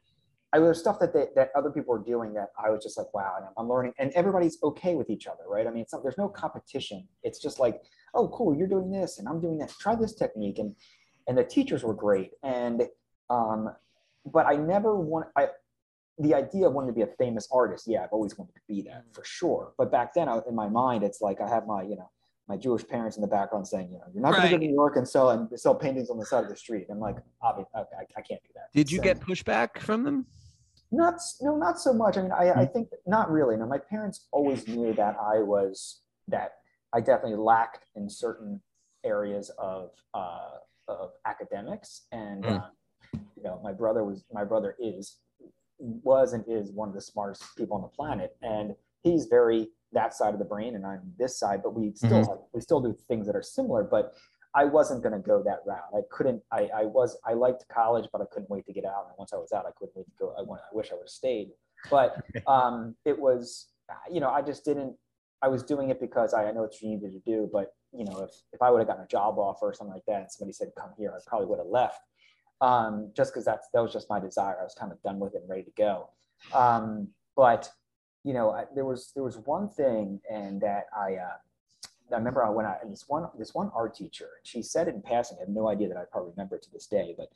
I there was stuff that they, that other people were doing that I was just like, wow, and I'm learning, and everybody's okay with each other, right? I mean, it's not, there's no competition. It's just like, oh, cool, you're doing this and I'm doing that. Try this technique. And, and the teachers were great. And, um, but I never want, I, the idea of wanting to be a famous artist, yeah, I've always wanted to be that for sure. But back then, I, in my mind, it's like I have my, you know, my Jewish parents in the background saying, you know, you're not right. going to go to New York and sell and sell paintings on the side of the street. I'm like, obviously, I, I can't do that. Did you so, get pushback from them? Not, no, not so much. I mean, I, mm-hmm. I think not really. No, my parents always knew that I was that I definitely lacked in certain areas of uh, of academics, and mm. uh, you know, my brother was, my brother is. was and is one of the smartest people on the planet, and he's very that side of the brain, and I'm this side, but we still mm-hmm. we still do things that are similar. But I wasn't going to go that route. I couldn't. I I was I liked college, but I couldn't wait to get out. And once I was out, I couldn't wait to go. I want. I wish I would have stayed. But um, it was, you know, I just didn't. I was doing it because I, I know it's needed to do. But you know, if if I would have gotten a job offer or something like that, and somebody said come here, I probably would have left. Um, just because that's that was just my desire. I was kind of done with it and ready to go. Um, but you know, I, there was there was one thing, and that I uh, I remember I went out and this one this one art teacher, and she said it in passing. I have no idea that I probably remember it to this day. But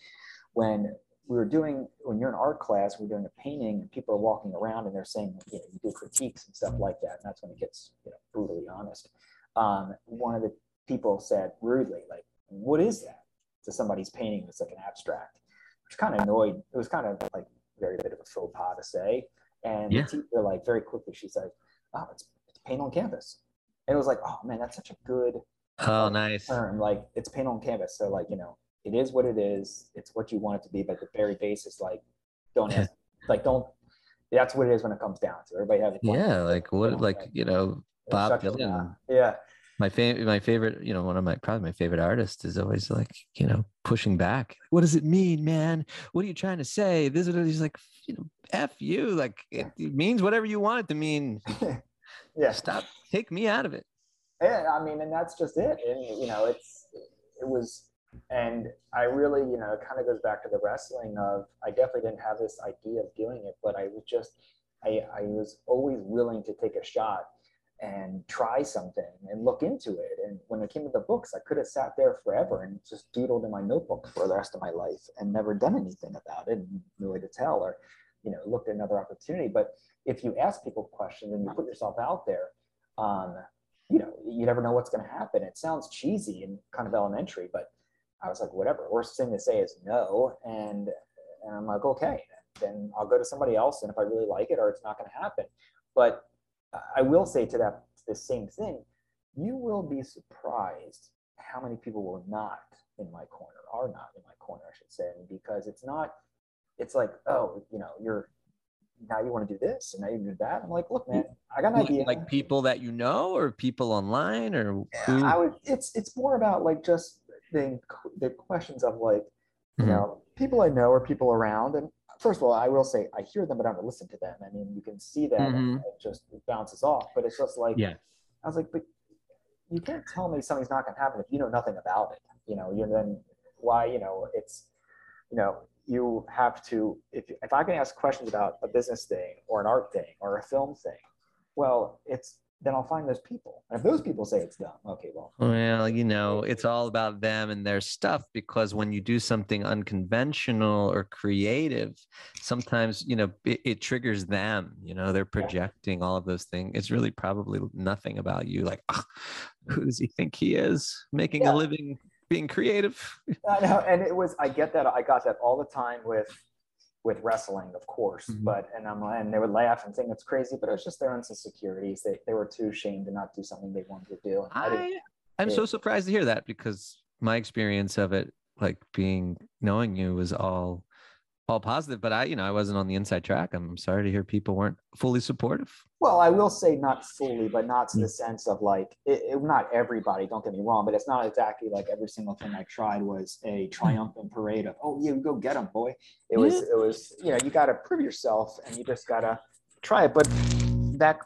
when we were doing when you're in art class, we're doing a painting, and people are walking around and they're saying, you know, you do critiques and stuff like that, and that's when it gets, you know, brutally honest. Um, one of the people said rudely, like, "What is that?" to somebody's painting that's like an abstract. was kind of annoyed. It was kind of like very bit of a faux pas to say. And yeah. the teacher, like, very quickly, she's like, "Oh, it's, it's paint on canvas." And it was like, "Oh man, that's such a good oh nice term. Like, it's paint on canvas." So like, you know, it is what it is. It's what you want it to be. But the very basis, like, don't ask, like don't. That's what it is when it comes down to everybody having. Yeah, like what, like right? you know, Bob Dylan. Yeah. My favorite, my favorite, you know, one of my, probably my favorite artist is always like, you know, pushing back. What does it mean, man? What are you trying to say? This is, he's like, you know, F you, like it, it means whatever you want it to mean. Yeah. Stop, take me out of it. Yeah. I mean, and that's just it. And, you know, it's, it was, and I really, you know, it kind of goes back to the wrestling of, I definitely didn't have this idea of doing it, but I was just, I, I was always willing to take a shot and try something and look into it. And when it came to the books, I could have sat there forever and just doodled in my notebook for the rest of my life and never done anything about it, really, to tell, or, you know, looked at another opportunity. But if you ask people questions and you put yourself out there, um, you know, you never know what's going to happen. It sounds cheesy and kind of elementary, but I was like, whatever, worst thing to say is no. And, and I'm like, okay, then I'll go to somebody else. And if I really like it, or it's not going to happen. But I will say to that, the same thing, you will be surprised how many people will not in my corner, are not in my corner, I should say, because it's not, it's like, oh, you know, you're, now you want to do this and now you do that. I'm like, look, man, I got an idea. Like people that you know, or people online, or who? I would, it's, it's more about like just the, the questions of like, you mm-hmm. know, people I know or people around. And first of all, I will say I hear them, but I don't listen to them. I mean, you can see that mm-hmm. and it just it bounces off, but it's just like, yeah. I was like, but you can't tell me something's not going to happen if you know nothing about it. You know, you then why, you know, it's, you know, you have to, if, if I can ask questions about a business thing or an art thing or a film thing, well, it's, then I'll find those people. And if those people say it's dumb, okay, well. Well, you know, it's all about them and their stuff, because when you do something unconventional or creative, sometimes, you know, it, it triggers them, you know, they're projecting all of those things. It's really probably nothing about you. Like, oh, who does he think he is? Making yeah. a living, being creative. I know, and it was, I get that. I got that all the time with, with wrestling, of course, mm-hmm. but, and I'm, and they would laugh and think it's crazy, but it was just their own insecurities. They, they were too ashamed to not do something they wanted to do. And I, I I'm it, so surprised to hear that, because my experience of it, like being, knowing you, was all, all positive, but I, you know, I wasn't on the inside track. I'm sorry to hear people weren't fully supportive. Well, I will say not fully, but not to the sense of like, it, it, not everybody, don't get me wrong, but it's not exactly like every single thing I tried was a triumphant parade of, oh yeah, go get them, boy. It was, it was, you know, you got to prove yourself and you just got to try it. But that,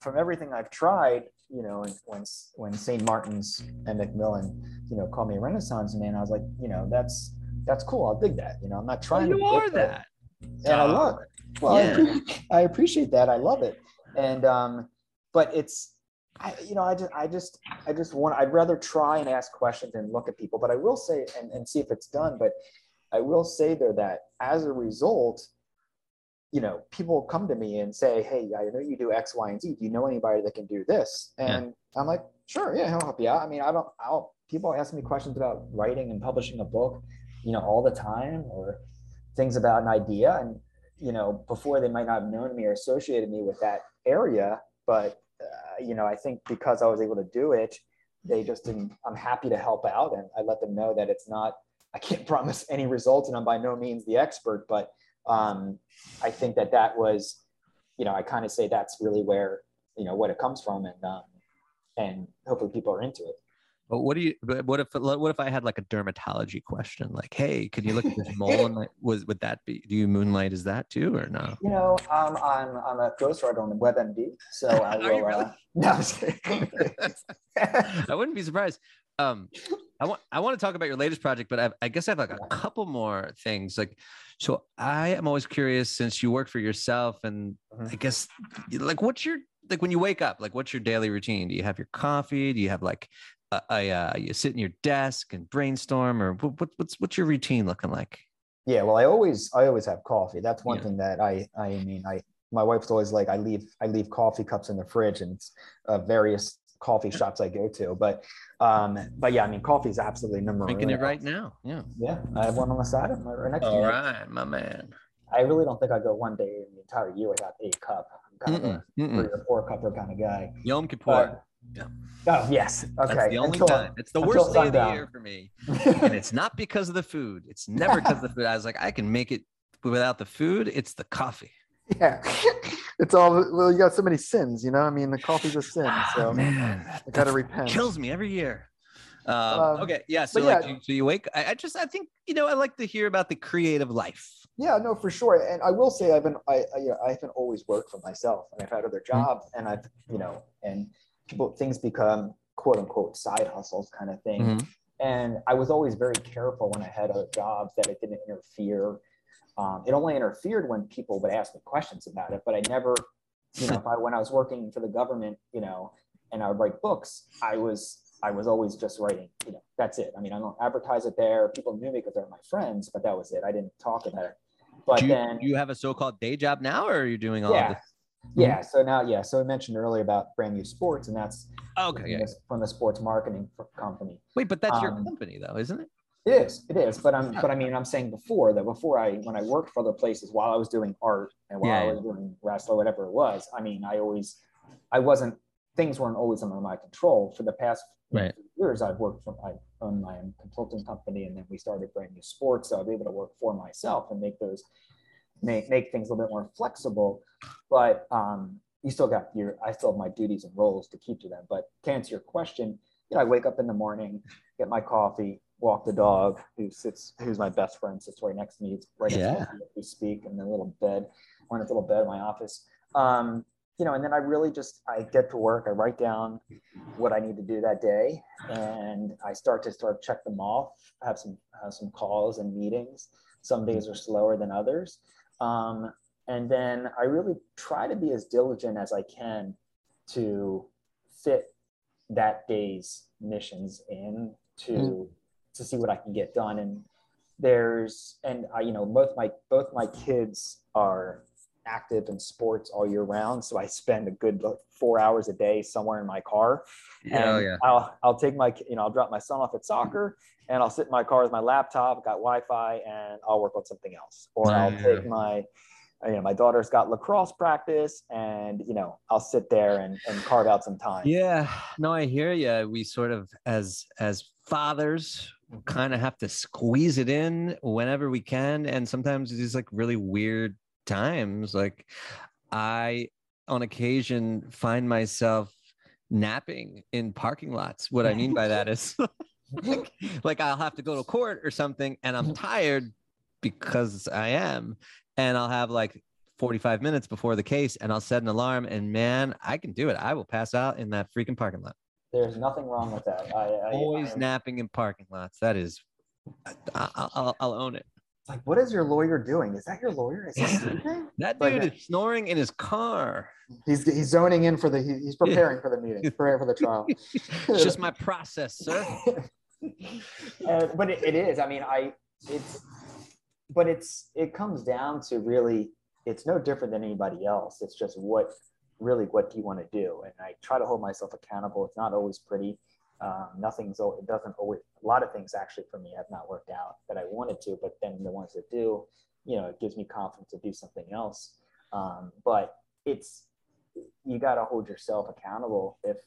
from everything I've tried, you know, and when, when Saint Martin's and Macmillan, you know, called me a Renaissance man, I was like, you know, that's, that's cool. I'll dig that. You know, I'm not trying well, you to are that. And oh. I love it. Well, yeah. I, I appreciate that. I love it. And, um, but it's, I, you know, I just, I just, I just want, I'd rather try and ask questions and look at people, but I will say, and, and see if it's done, but I will say there that as a result, you know, people come to me and say, hey, I know you do X, Y, and Z. Do you know anybody that can do this? And yeah. I'm like, sure. Yeah. I'll help you out. I mean, I don't, I'll, people ask me questions about writing and publishing a book, you know, all the time, or things about an idea. And, you know, before they might not have known me or associated me with that area, but, uh, you know, I think because I was able to do it, they just didn't, I'm happy to help out. And I let them know that it's not, I can't promise any results and I'm by no means the expert, but um, I think that that was, you know, I kind of say that's really where, you know, what it comes from, and, um, and hopefully people are into it. But what do you, but what if, what if I had like a dermatology question? Like, hey, could you look at this mole? And like, was, would that be, do you moonlight as that too, or no? You know, um, I'm, I'm a ghostwriter on WebMD. So I will, you really? uh, no, I'm just kidding. I wouldn't be surprised. Um, I want, I want to talk about your latest project, but I, I guess I have like a couple more things. Like, so I am always curious, since you work for yourself, and mm-hmm. I guess like, what's your, like when you wake up, like what's your daily routine? Do you have your coffee? Do you have like, I, uh, you sit in your desk and brainstorm, or what, what's, what's your routine looking like? Yeah, well, I always, I always have coffee. That's one yeah. thing that I, I mean, I, my wife's always like, I leave, I leave coffee cups in the fridge, and it's uh, various coffee shops I go to, but um, but yeah, I mean, coffee is absolutely number one. Drinking it right now. Yeah. Yeah. I have one on the side of my right next to me. All right, my man. I really don't think I go one day in the entire year without a cup. I'm kind mm-mm, of a mm-mm. three or four cupper kind of guy. Yom Kippur. Uh, yeah. Oh, yes. Okay. That's the only until, time. It's the worst day of the year for me. And it's not because of the food. It's never because of the food. I was like, I can make it without the food. It's the coffee. Yeah. It's all, well, you got so many sins, you know? I mean, the coffee's a sin. So oh, man. I got to repent. Kills me every year. Um, um, okay. Yeah. So, like, yeah. You, so you wake, I, I just, I think, you know, I like to hear about the creative life. Yeah, no, for sure. And I will say I've been, I, I, you know, I haven't always worked for myself, and I've had other jobs, mm-hmm. and I've, you know, and people, things become quote unquote side hustles kind of thing. Mm-hmm. And I was always very careful when I had other jobs that it didn't interfere. Um, it only interfered when people would ask me questions about it, but I never, you know, if I, when I was working for the government, you know, and I would write books, I was, I was always just writing, you know, that's it. I mean, I don't advertise it there. People knew me because they're my friends, but that was it. I didn't talk about it. But do you, then do you have a so-called day job now, or are you doing all yeah. of this? Yeah. So now, yeah. So I mentioned earlier about Brand U Sports, and that's okay. yeah. from the sports marketing company. Wait, but that's um, your company though, isn't it? It is. It is. But I'm, but I mean, I'm saying before that, before I, when I worked for other places, while I was doing art and while yeah. I was doing wrestling, whatever it was, I mean, I always, I wasn't, things weren't always under my control. For the past right. years, I've worked for, I own my own consulting company, and then we started Brand U Sports. So I was able to work for myself and make those, make, make things a little bit more flexible, but um, you still got your, I still have my duties and roles to keep to them. But to answer your question, you know, I wake up in the morning, get my coffee, walk the dog, who sits, who's my best friend, sits right next to me. It's right yeah. next to me. We speak in the little bed, on his little bed in my office. Um, you know, and then I really just, I get to work, I write down what I need to do that day, and I start to sort of check them off, have some, have some calls and meetings. Some days are slower than others. Um, and then I really try to be as diligent as I can to fit that day's missions in to, mm. to see what I can get done. And there's, and I, you know, both my, both my kids are active in sports all year round. So I spend a good like, four hours a day somewhere in my car. And oh, yeah. I'll, I'll take my, you know, I'll drop my son off at soccer, and I'll sit in my car with my laptop, got Wi-Fi, and I'll work on something else. Or oh, I'll yeah. take my, you know, my daughter's got lacrosse practice, and, you know, I'll sit there and, and carve out some time. Yeah, no, I hear you. We sort of, as, as fathers, kind of have to squeeze it in whenever we can. And sometimes it's just like really weird times. Like I, on occasion, find myself napping in parking lots. What I mean by that is like, like I'll have to go to court or something, and I'm tired because I am. And I'll have like forty-five minutes before the case, and I'll set an alarm, and man, I can do it. I will pass out in that freaking parking lot. There's nothing wrong with that. I, I always I, I, napping in parking lots. That is, I, I'll, I'll own it. It's like, what is your lawyer doing? Is that your lawyer? Is that, that dude like, is snoring in his car. He's he's zoning in for the, he, he's preparing for the meeting, preparing for the trial. It's just my process, sir. uh, but it, it is, I mean, I, it's, but it's, it comes down to really, it's no different than anybody else. It's just what, really, what do you want to do? And I try to hold myself accountable. It's not always pretty. Um, nothing's, it doesn't always, a lot of things actually for me have not worked out that I wanted to, but then the ones that do, you know, it gives me confidence to do something else. Um, but it's, you got to hold yourself accountable. If,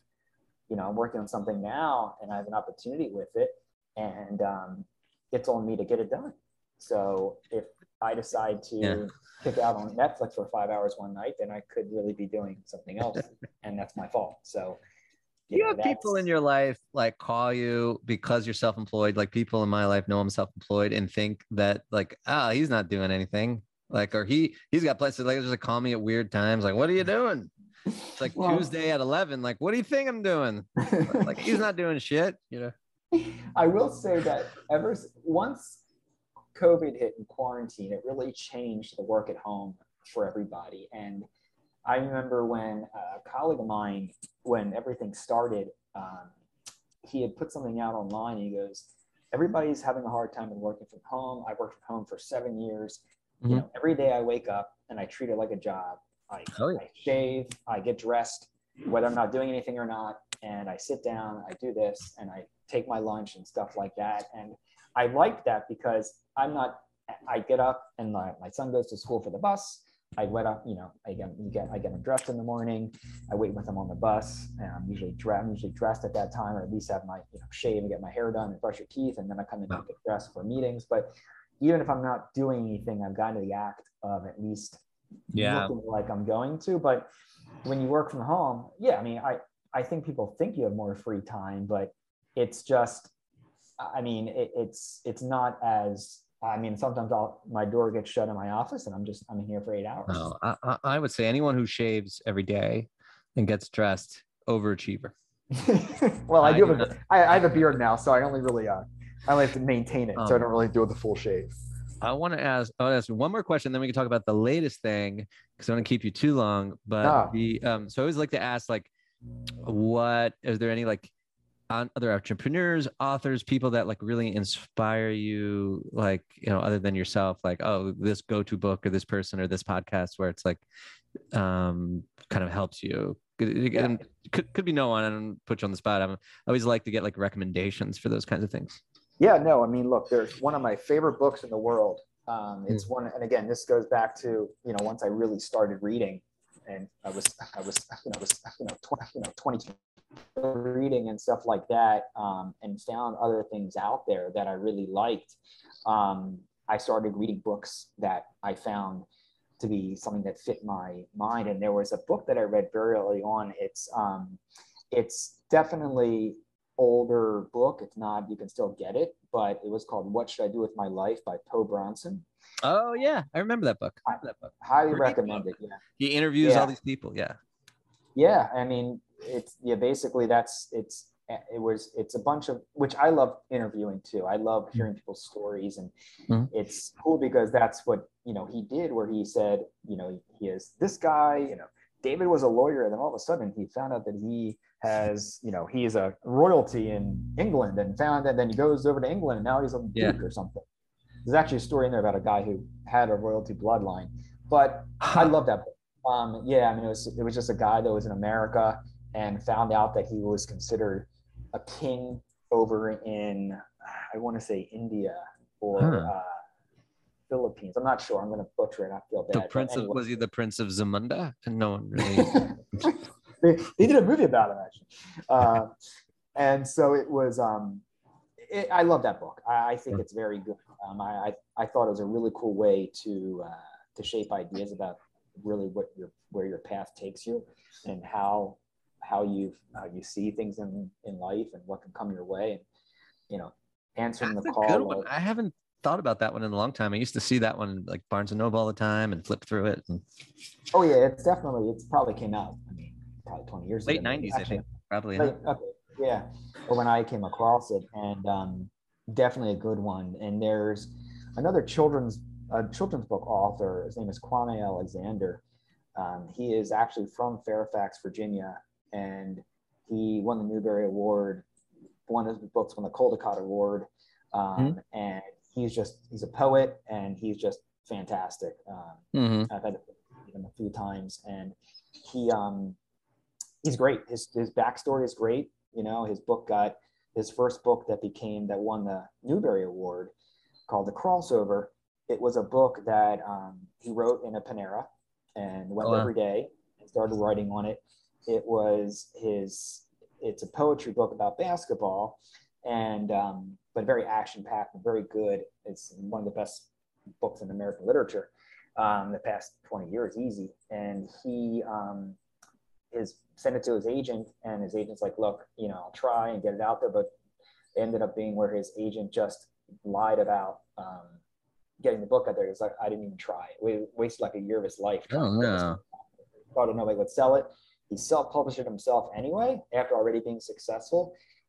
you know, I'm working on something now and I have an opportunity with it, and um, it's on me to get it done. So if I decide to yeah. kick out on Netflix for five hours one night, then I could really be doing something else, and that's my fault. So. Do you have people in your life like call you because you're self-employed? Like people in my life know I'm self-employed and think that like, ah, oh, he's not doing anything. Like, or he, he's got places like just like, call me at weird times. Like, what are you doing? It's like well, Tuesday at eleven. Like, what do you think I'm doing? Like, he's not doing shit. You know, I will say that ever once COVID hit and quarantine, it really changed the work at home for everybody. And I remember when a colleague of mine, when everything started, um, he had put something out online. He goes, everybody's having a hard time in working from home. I worked from home for seven years. Mm-hmm. You know, every day I wake up and I treat it like a job. I, oh, yeah. I shave, I get dressed, whether I'm not doing anything or not. And I sit down, I do this, and I take my lunch and stuff like that. And I like that because I'm not, I get up and my, my son goes to school for the bus. I wet up, you know, I get, you get, I get him dressed in the morning. I wait with him on the bus, and I'm usually, dre- I'm usually dressed at that time, or at least have my, you know, shave and get my hair done and brush your teeth. And then I come in and get dressed for meetings. But even if I'm not doing anything, I've gotten to the act of at least yeah. looking like I'm going to. But when you work from home, yeah, I mean, I, I think people think you have more free time, but it's just, I mean, it, it's, it's not as, I mean, sometimes I'll, my door gets shut in my office and I'm just, I'm here for eight hours. No, I, I would say anyone who shaves every day and gets dressed, overachiever. Well, I, I do have a, I, I have a beard now, so I only really, uh, I only have to maintain it. Um, so I don't really do the full shave. I want to ask, I want to ask one more question, then we can talk about the latest thing, because I don't want to keep you too long, but ah. the, um, so I always like to ask, like, what, is there any like on other entrepreneurs, authors, people that like really inspire you, like, you know, other than yourself, like, oh, this go-to book or this person or this podcast where it's like, um, kind of helps you? And could, could be no one, I don't put you on the spot. I'm, I always like to get like recommendations for those kinds of things. Yeah, no, I mean, look, there's one of my favorite books in the world. Um, it's mm. one, and again, this goes back to, you know, once I really started reading, and I was, I was, you know, I was, you know, twenty, you know, twenty-two reading and stuff like that, um, and found other things out there that I really liked. Um, I started reading books that I found to be something that fit my mind. And there was a book that I read very early on. It's, um, it's definitely older book. It's not, you can still get it, but it was called What Should I Do With My Life by Poe Bronson. Oh yeah, I remember that book. I remember that book. Highly Great recommend book. It. Yeah. He interviews yeah. all these people. Yeah. Yeah, I mean, it's yeah. Basically, that's it's it was it's a bunch of, which I love interviewing too. I love hearing people's stories, and mm-hmm. it's cool because that's what, you know, he did, where he said, you know, he is this guy. You know, David was a lawyer, and then all of a sudden he found out that he has, you know, he is a royalty in England, and found that then he goes over to England, and now he's a duke yeah. or something. There's actually a story in there about a guy who had a royalty bloodline, but I love that book. Um, yeah, I mean, it was, it was just a guy that was in America and found out that he was considered a king over in, I want to say India or huh. uh, Philippines. I'm not sure. I'm going to butcher it. I feel bad. The prince anyway. of, was he the Prince of Zamunda? And no one really. they, they did a movie about him, actually. Uh, and so it was. Um, It, I love that book. I, I think it's very good. Um, I, I, I thought it was a really cool way to uh, to shape ideas about really what your where your path takes you, and how how you how you see things in, in life and what can come your way. And you know, answering That's the call. A good one. Like, I haven't thought about that one in a long time. I used to see that one like Barnes and Noble all the time and flip through it. And... Oh yeah, it's definitely it's probably came out. I mean, probably twenty years late ago. Late nineties, actually, I think. Probably. Late, okay. Yeah, or when I came across it, and um, definitely a good one. And there's another children's uh, children's book author. His name is Kwame Alexander. Um, he is actually from Fairfax, Virginia, and he won the Newbery Award. One of his books won the Caldecott Award, um, mm-hmm. and he's just he's a poet, and he's just fantastic. Um, mm-hmm. I've had him a few times, and he um, he's great. His his backstory is great. You know, his book got his first book that became that won the Newbery Award, called The Crossover. It was a book that um, he wrote in a Panera and went oh, wow. every day and started writing on it. It was his. It's a poetry book about basketball, and um, but very action packed and very good. It's one of the best books in American literature um, the past twenty years, easy. And he. Um, Is sent it to his agent, and his agent's like, look, you know, I'll try and get it out there, but it ended up being where his agent just lied about um, getting the book out there. It's like, I didn't even try. We wasted like a year of his life. Oh no! Thought nobody would sell it. He self-published it himself anyway, after already being successful,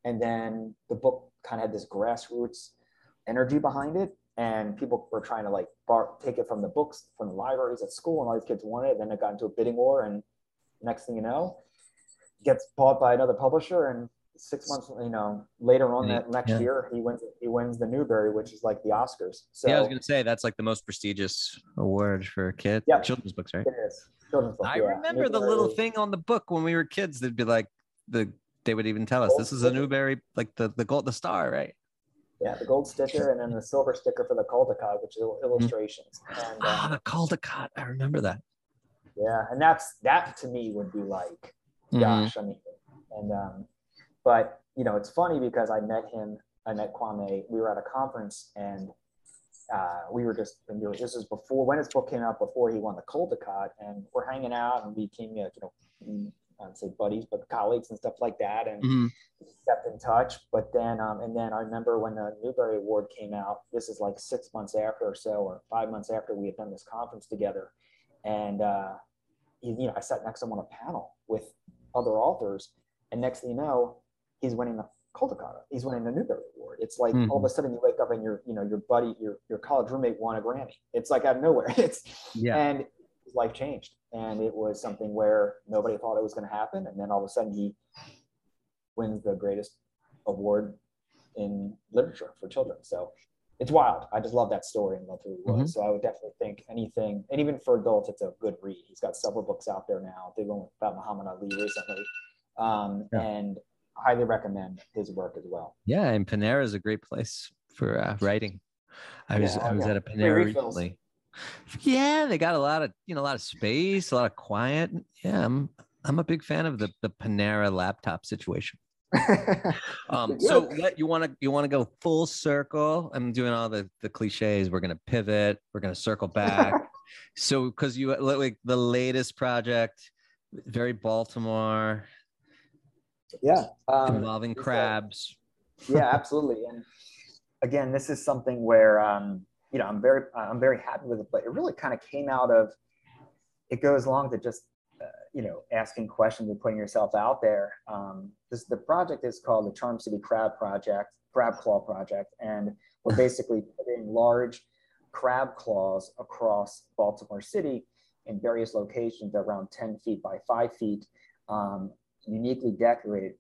and then the book kind of had this grassroots energy behind it, and people were trying to like bar- take it from the books from the libraries at school, and all these kids wanted it. Then it got into a bidding war, and next thing you know, gets bought by another publisher, and six months, you know, later on that next yeah. year, he wins he wins the Newbery, which is like the Oscars. So yeah, I was gonna say that's like the most prestigious award for kids. Yeah, children's books, right? It is children's books. I yeah. remember Newbery. The little thing on the book when we were kids. They'd be like the they would even tell us gold this is stitcher. A Newbery, like the the gold the star, right? Yeah, the gold sticker and then the silver sticker for the Caldecott, which is illustrations. Mm-hmm. And, ah, um, the Caldecott, I remember that. Yeah, and that's that to me would be like, gosh, mm-hmm. I mean, and um. But, you know, it's funny because I met him, I met Kwame, we were at a conference and uh, we were just, and we were, this was before, when his book came out, before he won the Caldecott, and we're hanging out and we became, you know, I don't say buddies, but colleagues and stuff like that, and mm-hmm. kept in touch. But then, um, and then I remember when the Newbery Award came out, this is like six months after or so, or five months after we had done this conference together. And, uh, you, you know, I sat next to him on a panel with other authors, and next thing you know, he's winning the Caldecott. He's winning the Newbery Award. It's like mm-hmm. all of a sudden you wake up and your, you know, your buddy, your your college roommate won a Grammy. It's like out of nowhere. It's yeah. And his life changed, and it was something where nobody thought it was going to happen, and then all of a sudden he wins the greatest award in literature for children. So it's wild. I just love that story and love who he was. Mm-hmm. So I would definitely think anything, and even for adults, it's a good read. He's got several books out there now. They went about Muhammad Ali recently, um, yeah. and highly recommend his work as well. Yeah, and Panera is a great place for uh, writing. I was yeah, I was yeah. at a Panera recently. Yeah, they got a lot of you know a lot of space, a lot of quiet. Yeah, I'm I'm a big fan of the the Panera laptop situation. um, so what, you want to you want to go full circle. I'm doing all the the cliches. We're gonna pivot. We're gonna circle back. So because you like the latest project, very Baltimore. Yeah, um, involving crabs. A, yeah, absolutely. And again, this is something where um, you know I'm very I'm very happy with it, but it really kind of came out of it goes along to just uh, you know asking questions and putting yourself out there. Um, this the project is called the Charm City Crab Project, Crab Claw Project, and we're basically putting large crab claws across Baltimore City in various locations around ten feet by five feet. Um, uniquely decorated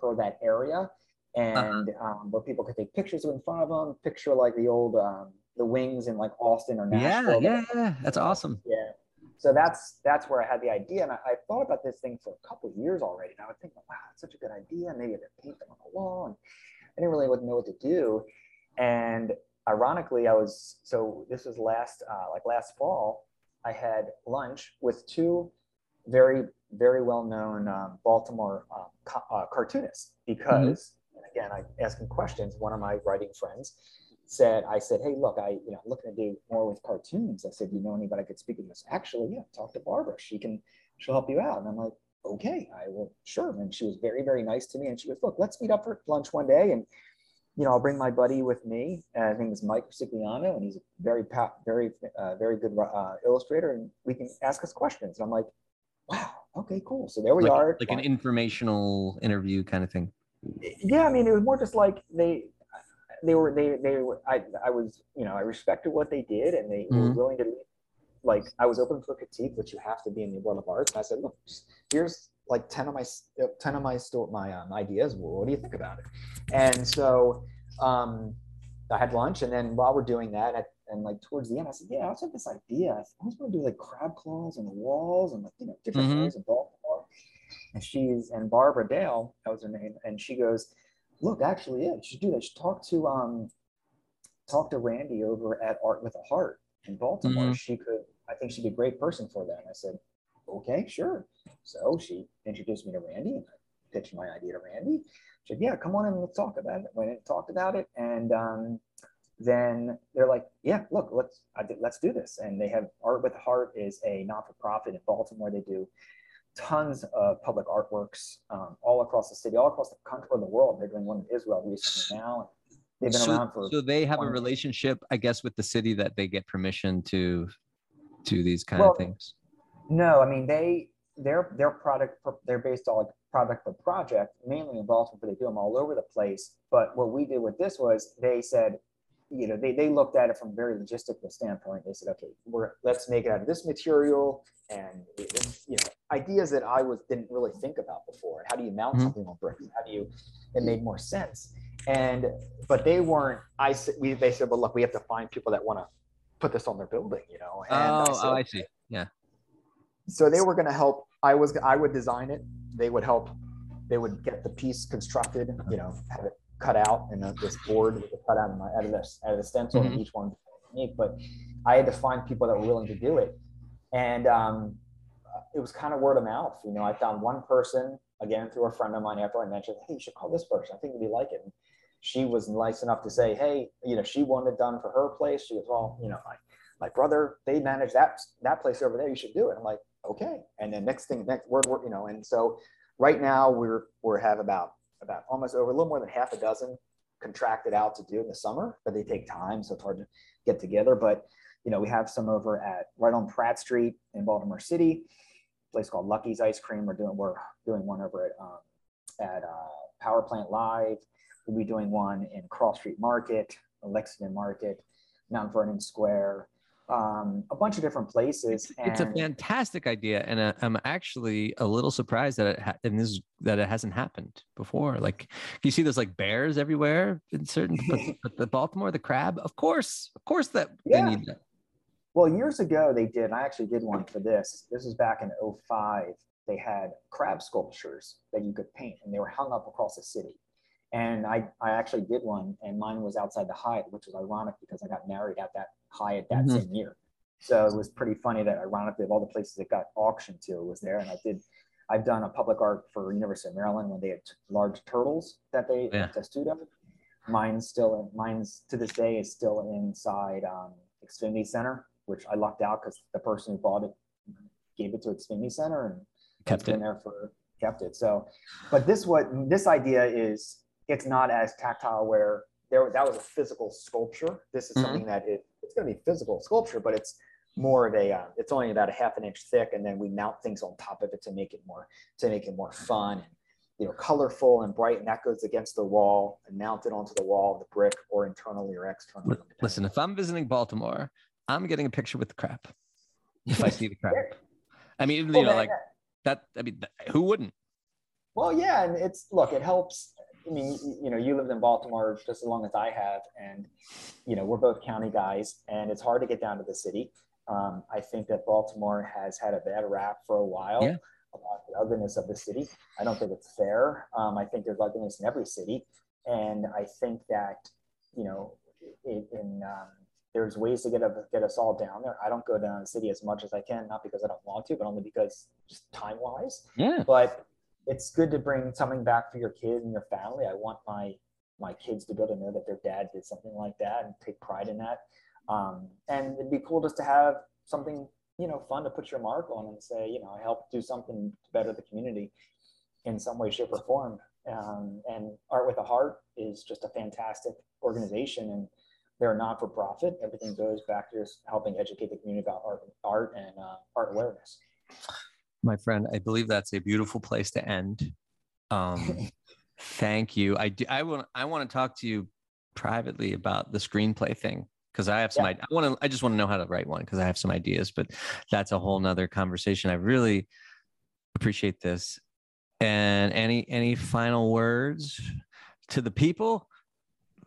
per that area, and uh-huh. um, where people could take pictures in front of them, picture like the old, um, the wings in like Austin or Nashville. Yeah, yeah, that's awesome. Yeah, so that's that's where I had the idea, and I, I thought about this thing for a couple of years already, and I would think, wow, that's such a good idea, maybe I could paint them on the wall, and I didn't really know what to do, and ironically, I was, so this was last, uh, like last fall, I had lunch with two very, very well-known um, Baltimore um, ca- uh, cartoonist because, mm-hmm. and again, I asking questions. One of my writing friends said, "I said, hey, look, I you know I'm looking to do more with cartoons." I said, "You know anybody I could speak to this?" "Actually, yeah, talk to Barbara. She can, she'll help you out." And I'm like, "Okay, I will, sure." And she was very, very nice to me, and she goes, "Look, let's meet up for lunch one day, and you know I'll bring my buddy with me. And I think it's Mike Cigliano, and he's a very, very, uh, very good uh, illustrator, and we can ask us questions." And I'm like, wow, okay, cool. So there we like, are. Like an informational interview kind of thing. Yeah, I mean, it was more just like they, they were, they, they were, I, I was, you know, I respected what they did, and they mm-hmm. were willing to, like, I was open for critique, which you have to be in the world of art. And I said, look, here's like ten of my, ten of my store, my um, ideas. Well, what do you think about it? And so um, I had lunch, and then while we're doing that, I, and like towards the end, I said, yeah, I also have this idea. I always want to do like crab claws on the walls and like, you know, different mm-hmm. areas of Baltimore. And she's, and Barbara Dale, that was her name. And she goes, look, actually, yeah, you should do that. You should talk to, um, talk to Randy over at Art with a Heart in Baltimore. Mm-hmm. She could, I think she'd be a great person for that. And I said, okay, sure. So she introduced me to Randy, and I pitched my idea to Randy. She said, yeah, come on in, let's talk about it. Went and talked about it. And, um, then they're like, yeah, look, let's I did, let's do this. And they have Art with Heart is a not-for-profit in Baltimore. They do tons of public artworks um, all across the city, all across the country and the world. They're doing one in Israel recently now. They've been so, around for so they have a relationship, years. I guess, with the city that they get permission to do these kind well, of things. No, I mean they their their product they're based on like product for project, mainly in Baltimore, but they do them all over the place. But what we did with this was they said, you know, they, they looked at it from a very logistical standpoint. They said, okay, we're, let's make it out of this material. And, you know, ideas that I was didn't really think about before. How do you mount mm-hmm. something on bricks? How do you, it made more sense. And, but they weren't, I we, they said, well, look, we have to find people that want to put this on their building, you know? And oh, I, said, oh, I see. Yeah. So they were going to help. I was, I would design it. They would help. They would get the piece constructed, you know, have it cut out, and uh, this board was cut out of my out of this out of the stencil, mm-hmm. and each one unique. But I had to find people that were willing to do it, and um, it was kind of word of mouth. You know, I found one person again through a friend of mine after I mentioned, hey, you should call this person. I think you'd like it. And she was nice enough to say, hey, you know, she wanted it done for her place. She was all, you know, my my brother, they manage that that place over there. You should do it. I'm like, okay. And then next thing, next word, word, you know, and so. Right now, we're we have about about almost over a little more than half a dozen contracted out to do in the summer, but they take time, so it's hard to get together. But you know, we have some over at right on Pratt Street in Baltimore City, a place called Lucky's Ice Cream. We're doing we're doing one over at um, at uh, Power Plant Live. We'll be doing one in Cross Street Market, Lexington Market, Mount Vernon Square. Um, a bunch of different places. And it's a fantastic idea, and I, I'm actually a little surprised that it ha- and this that it hasn't happened before. Like, you see those like bears everywhere in certain, but, but the Baltimore, the crab, of course, of course that yeah. they need that. Well, years ago they did. I actually did one for this. This was back in oh five. They had crab sculptures that you could paint, and they were hung up across the city. And I, I actually did one, and mine was outside the Hyatt, which was ironic because I got married at that Hyatt that mm-hmm. same year. So it was pretty funny that ironically of all the places it got auctioned to was there. And I did, I've done a public art for University of Maryland when they had t- large turtles that they yeah. tested up. Mine's still, mine's to this day is still inside um, Xfinity Center, which I lucked out because the person who bought it gave it to Xfinity Center and kept it in there for, kept it. So, but this, what this idea is, it's not as tactile where there that was a physical sculpture. This is mm-hmm. something that it, it's going to be physical sculpture, but it's more of a, uh, it's only about a half an inch thick. And then we mount things on top of it to make it more, to make it more fun, and, you know, colorful and bright. And that goes against the wall and mounted onto the wall of the brick or internally or externally. Listen, if I'm visiting Baltimore, I'm getting a picture with the crap. If I see the crap, I mean, you well, know, that, like that, I mean, who wouldn't? Well, yeah. And it's, look, it helps. I mean, you know, you lived in Baltimore just as long as I have, and, you know, we're both county guys, and it's hard to get down to the city. Um, I think that Baltimore has had a bad rap for a while yeah. about the ugliness of the city. I don't think it's fair. Um, I think there's ugliness in every city, and I think that, you know, it, in um, there's ways to get, a, get us all down there. I don't go down to the city as much as I can, not because I don't want to, but only because just time-wise. Yeah. But it's good to bring something back for your kids and your family. I want my my kids to be able to know that their dad did something like that and take pride in that. Um, and it'd be cool just to have something, you know, fun to put your mark on and say, you know, I helped do something to better the community in some way, shape, or form. Um, and Art with a Heart is just a fantastic organization, and they're not-for-profit. Everything goes back to just helping educate the community about art, art and uh, art awareness. My friend, I believe that's a beautiful place to end. Um, thank you. I do, I want I want to talk to you privately about the screenplay thing, because I have some. Yeah. I want to. I just want to know how to write one because I have some ideas. But that's a whole nother conversation. I really appreciate this. And any any final words to the people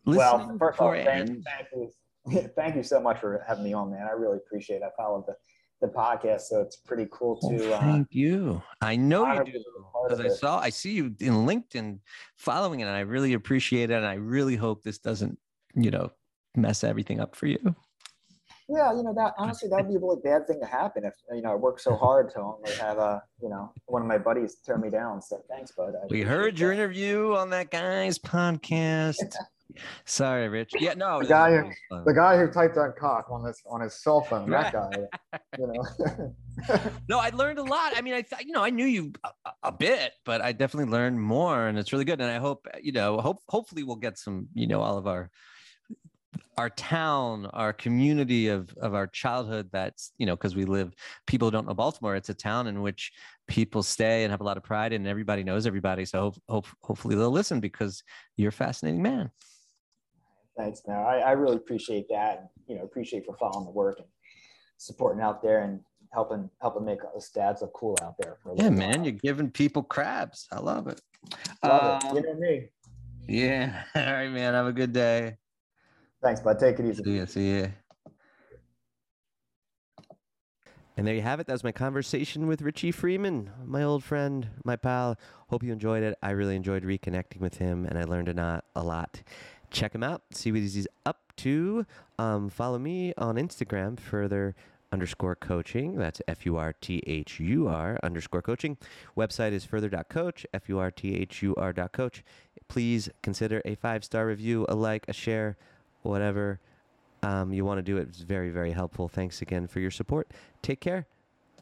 listening? Well, first of all, thank, thank you, thank you so much for having me on, man. I really appreciate it. I followed the. the podcast, so it's pretty cool to well, thank uh, you I know you do because I saw I see you in LinkedIn following it, and I really appreciate it, and I really hope this doesn't, you know, mess everything up for you. Yeah, you know, that honestly that would be a really bad thing to happen if, you know, I work so hard to only have a, you know, one of my buddies tear me down. So thanks, bud. I we heard your that. interview on that guy's podcast. Sorry, Rich. Yeah, no. The guy, who, the guy who typed on cock on his on his cell phone. That guy. You know. No, I learned a lot. I mean, I th- you know, I knew you a, a bit, but I definitely learned more, and it's really good. And I hope, you know, hope hopefully we'll get some, you know, all of our our town, our community of of our childhood. That's, you know, because we live. People don't know Baltimore. It's a town in which people stay and have a lot of pride, and everybody knows everybody. So hope, hope hopefully they'll listen because you're a fascinating man. Thanks, man. I, I really appreciate that. And, you know, appreciate you for following the work and supporting out there and helping helping make those dads look cool out there. For a yeah, man, while. You're giving people crabs. I love it. Love um, it. You know me. Yeah. All right, man. Have a good day. Thanks, bud. Take it easy. See ya. See ya. And there you have it. That was my conversation with Richie Frieman, my old friend, my pal. Hope you enjoyed it. I really enjoyed reconnecting with him, and I learned a lot. Check him out. See what he's up to. Um, follow me on Instagram, further underscore coaching. That's F U R T H U R underscore coaching. Website is further dot coach, F U R T H U R dot coach. Please consider a five-star review, a like, a share, whatever. Um, you want to do it. It's very, very helpful. Thanks again for your support. Take care.